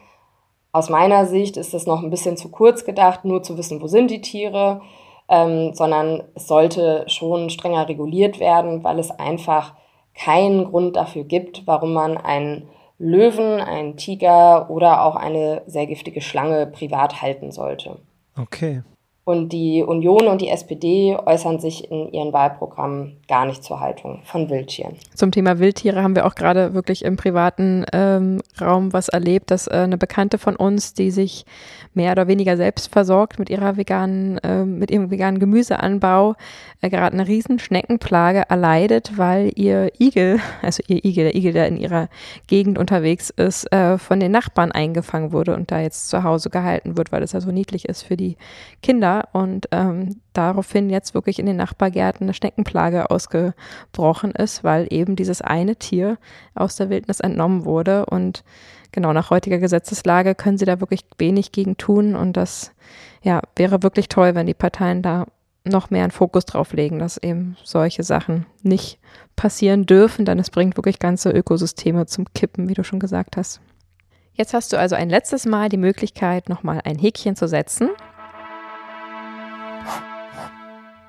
aus meiner Sicht ist das noch ein bisschen zu kurz gedacht, nur zu wissen, wo sind die Tiere, ähm, sondern es sollte schon strenger reguliert werden, weil es einfach keinen Grund dafür gibt, warum man einen Löwen, einen Tiger oder auch eine sehr giftige Schlange privat halten sollte. Okay. Und die Union und die S P D äußern sich in ihren Wahlprogrammen gar nicht zur Haltung von Wildtieren. Zum Thema Wildtiere haben wir auch gerade wirklich im privaten ähm, Raum was erlebt, dass äh, eine Bekannte von uns, die sich mehr oder weniger selbst versorgt mit ihrer veganen, äh, mit ihrem veganen Gemüseanbau, äh, gerade eine riesen Schneckenplage erleidet, weil ihr Igel, also ihr Igel, der Igel, der in ihrer Gegend unterwegs ist, äh, von den Nachbarn eingefangen wurde und da jetzt zu Hause gehalten wird, weil es ja so niedlich ist für die Kinder. Und ähm, daraufhin jetzt wirklich in den Nachbargärten eine Schneckenplage ausgebrochen ist, weil eben dieses eine Tier aus der Wildnis entnommen wurde. Und genau, nach heutiger Gesetzeslage können sie da wirklich wenig gegen tun. Und das ja, wäre wirklich toll, wenn die Parteien da noch mehr einen Fokus drauf legen, dass eben solche Sachen nicht passieren dürfen, denn es bringt wirklich ganze Ökosysteme zum Kippen, wie du schon gesagt hast. Jetzt hast du also ein letztes Mal die Möglichkeit, nochmal ein Häkchen zu setzen.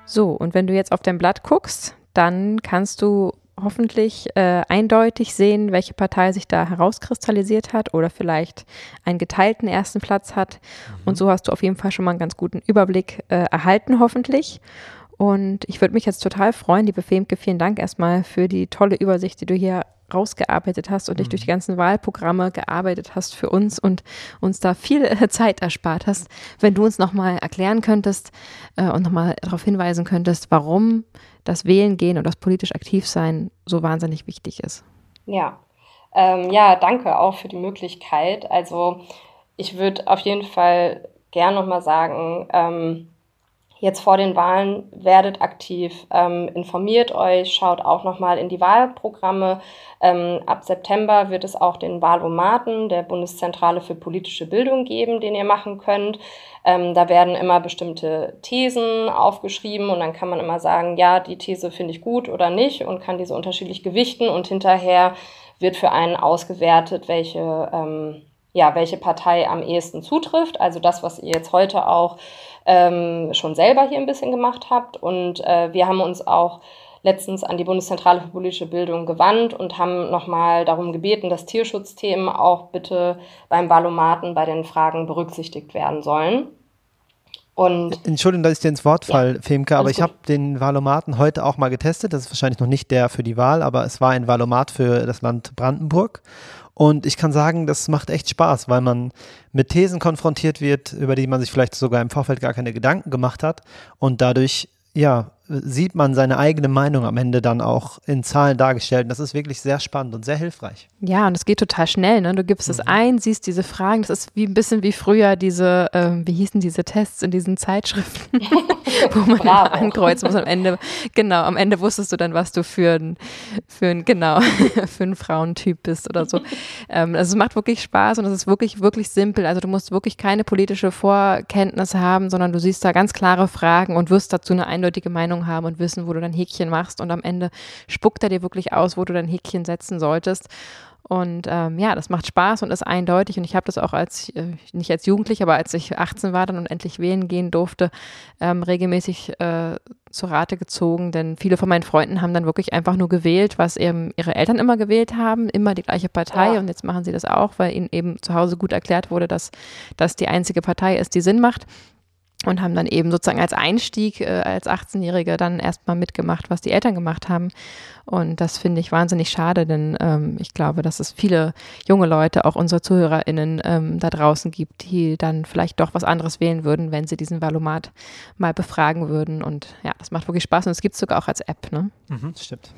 So, und wenn du jetzt auf dein Blatt guckst, dann kannst du hoffentlich äh, eindeutig sehen, welche Partei sich da herauskristallisiert hat oder vielleicht einen geteilten ersten Platz hat. Und so hast du auf jeden Fall schon mal einen ganz guten Überblick äh, erhalten, hoffentlich. Und ich würde mich jetzt total freuen, liebe Femke, vielen Dank erstmal für die tolle Übersicht, die du hier rausgearbeitet hast und mhm. dich durch die ganzen Wahlprogramme gearbeitet hast für uns und uns da viel Zeit erspart hast. Wenn du uns nochmal erklären könntest äh, und nochmal darauf hinweisen könntest, warum das Wählen gehen und das politisch aktiv sein so wahnsinnig wichtig ist. Ja, ähm, ja, danke auch für die Möglichkeit. Also ich würde auf jeden Fall gern nochmal sagen, ähm, jetzt vor den Wahlen, werdet aktiv, ähm, informiert euch, schaut auch nochmal in die Wahlprogramme. Ähm, ab September wird es auch den Wahl-O-Maten der Bundeszentrale für politische Bildung geben, den ihr machen könnt. Ähm, da werden immer bestimmte Thesen aufgeschrieben und dann kann man immer sagen, ja, die These finde ich gut oder nicht und kann diese unterschiedlich gewichten und hinterher wird für einen ausgewertet, welche, ähm, ja, welche Partei am ehesten zutrifft. Also das, was ihr jetzt heute auch ähm, schon selber hier ein bisschen gemacht habt. Und äh, wir haben uns auch letztens an die Bundeszentrale für politische Bildung gewandt und haben nochmal darum gebeten, dass Tierschutzthemen auch bitte beim Wahl-O-Maten bei den Fragen berücksichtigt werden sollen. Und Entschuldigung, dass ich dir ins Wort falle, ja, Femke, aber ich habe den Wahl-O-Maten heute auch mal getestet. Das ist wahrscheinlich noch nicht der für die Wahl, aber es war ein Wahl-O-Mat für das Land Brandenburg. Und ich kann sagen, das macht echt Spaß, weil man mit Thesen konfrontiert wird, über die man sich vielleicht sogar im Vorfeld gar keine Gedanken gemacht hat. Und dadurch, ja, sieht man seine eigene Meinung am Ende dann auch in Zahlen dargestellt. Und das ist wirklich sehr spannend und sehr hilfreich. Ja, und es geht total schnell, ne? Du gibst mhm. es ein, siehst diese Fragen. Das ist wie ein bisschen wie früher diese, äh, wie hießen diese Tests in diesen Zeitschriften, wo man Bravo. ankreuzen muss am Ende. Genau, am Ende wusstest du dann, was du für ein, für ein, genau, für ein Frauentyp bist oder so. ähm, also es macht wirklich Spaß und es ist wirklich, wirklich simpel. Also du musst wirklich keine politische Vorkenntnis haben, sondern du siehst da ganz klare Fragen und wirst dazu eine eindeutige Meinung Ahnung haben und wissen, wo du dein Häkchen machst, und am Ende spuckt er dir wirklich aus, wo du dein Häkchen setzen solltest. Und ähm, ja, das macht Spaß und ist eindeutig, und ich habe das auch als, äh, nicht als Jugendliche, aber als ich achtzehn war dann und endlich wählen gehen durfte, ähm, regelmäßig äh, zur Rate gezogen, denn viele von meinen Freunden haben dann wirklich einfach nur gewählt, was eben ihre Eltern immer gewählt haben, immer die gleiche Partei, ja. Und jetzt machen sie das auch, weil ihnen eben zu Hause gut erklärt wurde, dass das die einzige Partei ist, die Sinn macht. Und haben dann eben sozusagen als Einstieg, äh, als achtzehnjährige dann erstmal mitgemacht, was die Eltern gemacht haben. Und das finde ich wahnsinnig schade, denn ähm, ich glaube, dass es viele junge Leute, auch unsere ZuhörerInnen ähm, da draußen gibt, die dann vielleicht doch was anderes wählen würden, wenn sie diesen Wahl-O-Mat mal befragen würden. Und ja, das macht wirklich Spaß, und es gibt es sogar auch als App, ne? Mhm, stimmt.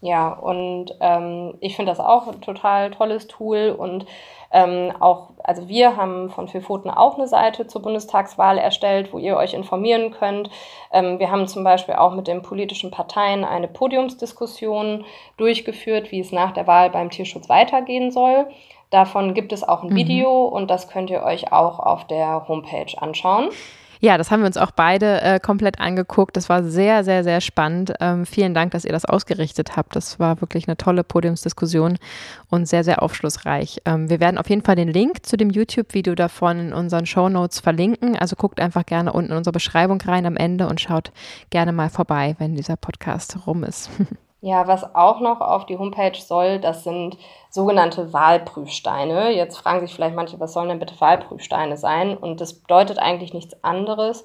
Ja, und ähm, ich finde das auch ein total tolles Tool, und Ähm, auch, also wir haben von Vier Pfoten auch eine Seite zur Bundestagswahl erstellt, wo ihr euch informieren könnt. Ähm, wir haben zum Beispiel auch mit den politischen Parteien eine Podiumsdiskussion durchgeführt, wie es nach der Wahl beim Tierschutz weitergehen soll. Davon gibt es auch ein mhm. Video, und das könnt ihr euch auch auf der Homepage anschauen. Ja, das haben wir uns auch beide äh, komplett angeguckt. Das war sehr, sehr, sehr spannend. Ähm, vielen Dank, dass ihr das ausgerichtet habt. Das war wirklich eine tolle Podiumsdiskussion und sehr, sehr aufschlussreich. Ähm, wir werden auf jeden Fall den Link zu dem YouTube-Video davon in unseren Shownotes verlinken. Also guckt einfach gerne unten in unsere Beschreibung rein am Ende und schaut gerne mal vorbei, wenn dieser Podcast rum ist. Ja, was auch noch auf die Homepage soll, das sind sogenannte Wahlprüfsteine. Jetzt fragen sich vielleicht manche, was sollen denn bitte Wahlprüfsteine sein? Und das bedeutet eigentlich nichts anderes,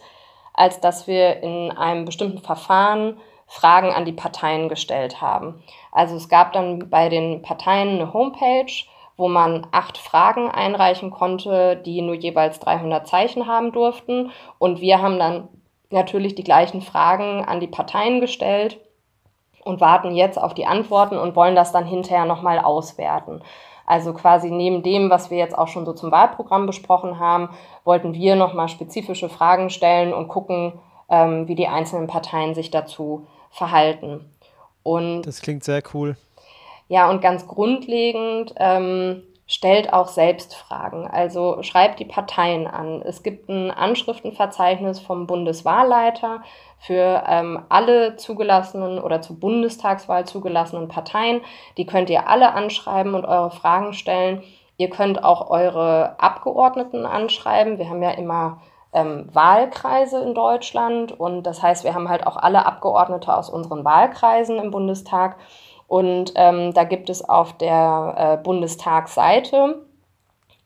als dass wir in einem bestimmten Verfahren Fragen an die Parteien gestellt haben. Also es gab dann bei den Parteien eine Homepage, wo man acht Fragen einreichen konnte, die nur jeweils dreihundert Zeichen haben durften. Und wir haben dann natürlich die gleichen Fragen an die Parteien gestellt und warten jetzt auf die Antworten und wollen das dann hinterher nochmal auswerten. Also quasi neben dem, was wir jetzt auch schon so zum Wahlprogramm besprochen haben, wollten wir nochmal spezifische Fragen stellen und gucken, ähm, wie die einzelnen Parteien sich dazu verhalten. Und das klingt sehr cool. Ja, und ganz grundlegend ähm, stellt auch selbst Fragen. Also schreibt die Parteien an. Es gibt ein Anschriftenverzeichnis vom Bundeswahlleiter für ähm, alle zugelassenen oder zur Bundestagswahl zugelassenen Parteien. Die könnt ihr alle anschreiben und eure Fragen stellen. Ihr könnt auch eure Abgeordneten anschreiben. Wir haben ja immer ähm, Wahlkreise in Deutschland, und das heißt, wir haben halt auch alle Abgeordnete aus unseren Wahlkreisen im Bundestag. Und ähm, da gibt es auf der äh, Bundestagsseite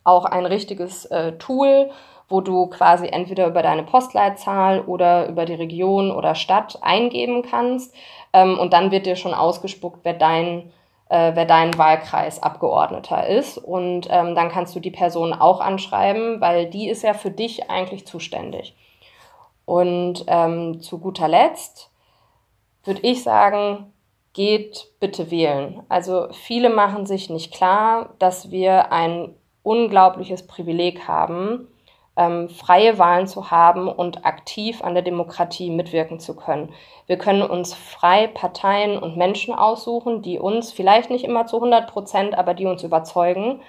auch ein richtiges äh, Tool, wo du quasi entweder über deine Postleitzahl oder über die Region oder Stadt eingeben kannst. Ähm, und dann wird dir schon ausgespuckt, wer dein, äh, wer dein Wahlkreisabgeordneter ist. Und ähm, dann kannst du die Person auch anschreiben, weil die ist ja für dich eigentlich zuständig. Und ähm, zu guter Letzt würde ich sagen, geht bitte wählen. Also viele machen sich nicht klar, dass wir ein unglaubliches Privileg haben, Ähm, freie Wahlen zu haben und aktiv an der Demokratie mitwirken zu können. Wir können uns frei Parteien und Menschen aussuchen, die uns vielleicht nicht immer zu hundert Prozent, aber die uns überzeugen.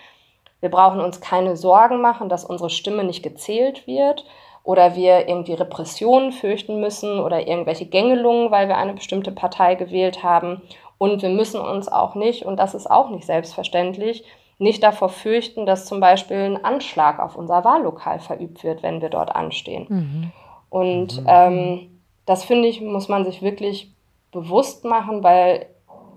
Wir brauchen uns keine Sorgen machen, dass unsere Stimme nicht gezählt wird oder wir irgendwie Repressionen fürchten müssen oder irgendwelche Gängelungen, weil wir eine bestimmte Partei gewählt haben. Und wir müssen uns auch nicht, und das ist auch nicht selbstverständlich, nicht davor fürchten, dass zum Beispiel ein Anschlag auf unser Wahllokal verübt wird, wenn wir dort anstehen. Mhm. Und ähm, das, finde ich, muss man sich wirklich bewusst machen, weil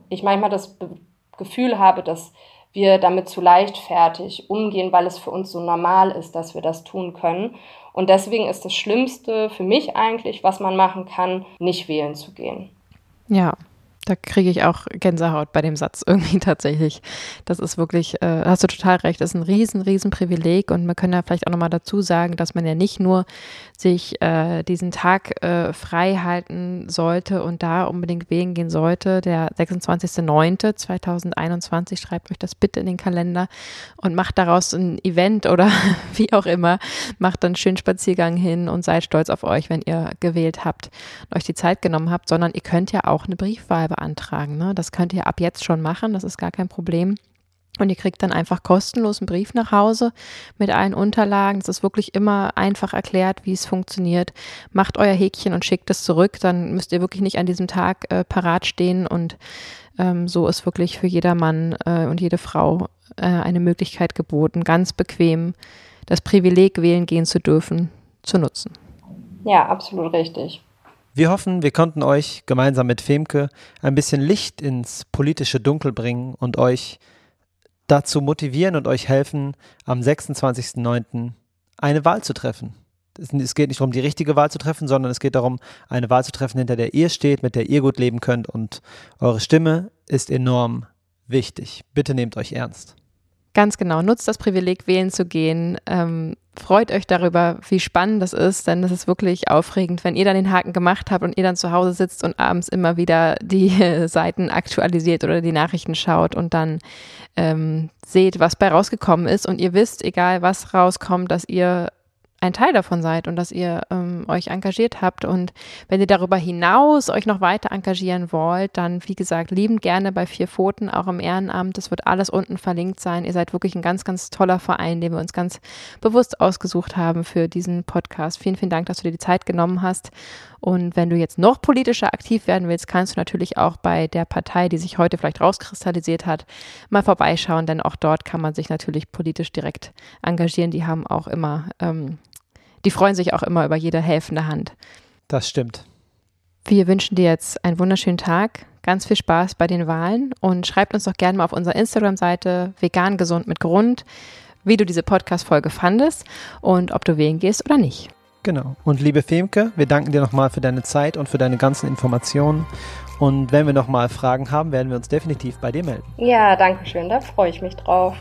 ich manchmal das Be- Gefühl habe, dass wir damit zu leichtfertig umgehen, weil es für uns so normal ist, dass wir das tun können. Und deswegen ist das Schlimmste für mich eigentlich, was man machen kann, nicht wählen zu gehen. Ja. Da kriege ich auch Gänsehaut bei dem Satz irgendwie tatsächlich. Das ist wirklich, äh, hast du total recht, das ist ein riesen, riesen Privileg, und man kann ja vielleicht auch nochmal dazu sagen, dass man ja nicht nur sich äh, diesen Tag äh, frei halten sollte und da unbedingt wählen gehen sollte. Der sechsundzwanzigster neunter zweitausendeinundzwanzig, schreibt euch das bitte in den Kalender und macht daraus ein Event oder wie auch immer, macht dann schön Spaziergang hin und seid stolz auf euch, wenn ihr gewählt habt und euch die Zeit genommen habt, sondern ihr könnt ja auch eine Briefwahl beantragen. Ne? Das könnt ihr ab jetzt schon machen, das ist gar kein Problem. Und ihr kriegt dann einfach kostenlos einen Brief nach Hause mit allen Unterlagen. Es ist wirklich immer einfach erklärt, wie es funktioniert. Macht euer Häkchen und schickt es zurück. Dann müsst ihr wirklich nicht an diesem Tag äh, parat stehen. Und ähm, so ist wirklich für jedermann äh, und jede Frau äh, eine Möglichkeit geboten, ganz bequem das Privileg, wählen gehen zu dürfen, zu nutzen. Ja, absolut richtig. Wir hoffen, wir konnten euch gemeinsam mit Femke ein bisschen Licht ins politische Dunkel bringen und euch dazu motivieren und euch helfen, am sechsundzwanzigsten neunten eine Wahl zu treffen. Es geht nicht darum, die richtige Wahl zu treffen, sondern es geht darum, eine Wahl zu treffen, hinter der ihr steht, mit der ihr gut leben könnt, und eure Stimme ist enorm wichtig. Bitte nehmt euch ernst. Ganz genau, nutzt das Privileg, wählen zu gehen. Ähm, freut euch darüber, wie spannend das ist, denn das ist wirklich aufregend, wenn ihr dann den Haken gemacht habt und ihr dann zu Hause sitzt und abends immer wieder die äh, Seiten aktualisiert oder die Nachrichten schaut und dann ähm, seht, was bei rausgekommen ist, und ihr wisst, egal was rauskommt, dass ihr ein Teil davon seid und dass ihr ähm, euch engagiert habt. Und wenn ihr darüber hinaus euch noch weiter engagieren wollt, dann, wie gesagt, liebend gerne bei Vier Pfoten, auch im Ehrenamt. Das wird alles unten verlinkt sein. Ihr seid wirklich ein ganz, ganz toller Verein, den wir uns ganz bewusst ausgesucht haben für diesen Podcast. Vielen, vielen Dank, dass du dir die Zeit genommen hast. Und wenn du jetzt noch politischer aktiv werden willst, kannst du natürlich auch bei der Partei, die sich heute vielleicht rauskristallisiert hat, mal vorbeischauen, denn auch dort kann man sich natürlich politisch direkt engagieren. Die haben auch immer... Ähm, Die freuen sich auch immer über jede helfende Hand. Das stimmt. Wir wünschen dir jetzt einen wunderschönen Tag, ganz viel Spaß bei den Wahlen, und schreibt uns doch gerne mal auf unserer Instagram-Seite vegan gesund mit Grund, wie du diese Podcast-Folge fandest und ob du wählen gehst oder nicht. Genau. Und liebe Femke, wir danken dir nochmal für deine Zeit und für deine ganzen Informationen. Und wenn wir nochmal Fragen haben, werden wir uns definitiv bei dir melden. Ja, danke schön. Da freue ich mich drauf.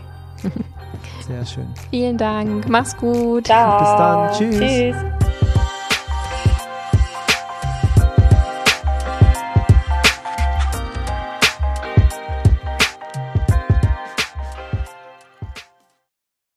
Sehr schön. Vielen Dank. Mach's gut. Ciao. Bis dann. Tschüss. Tschüss.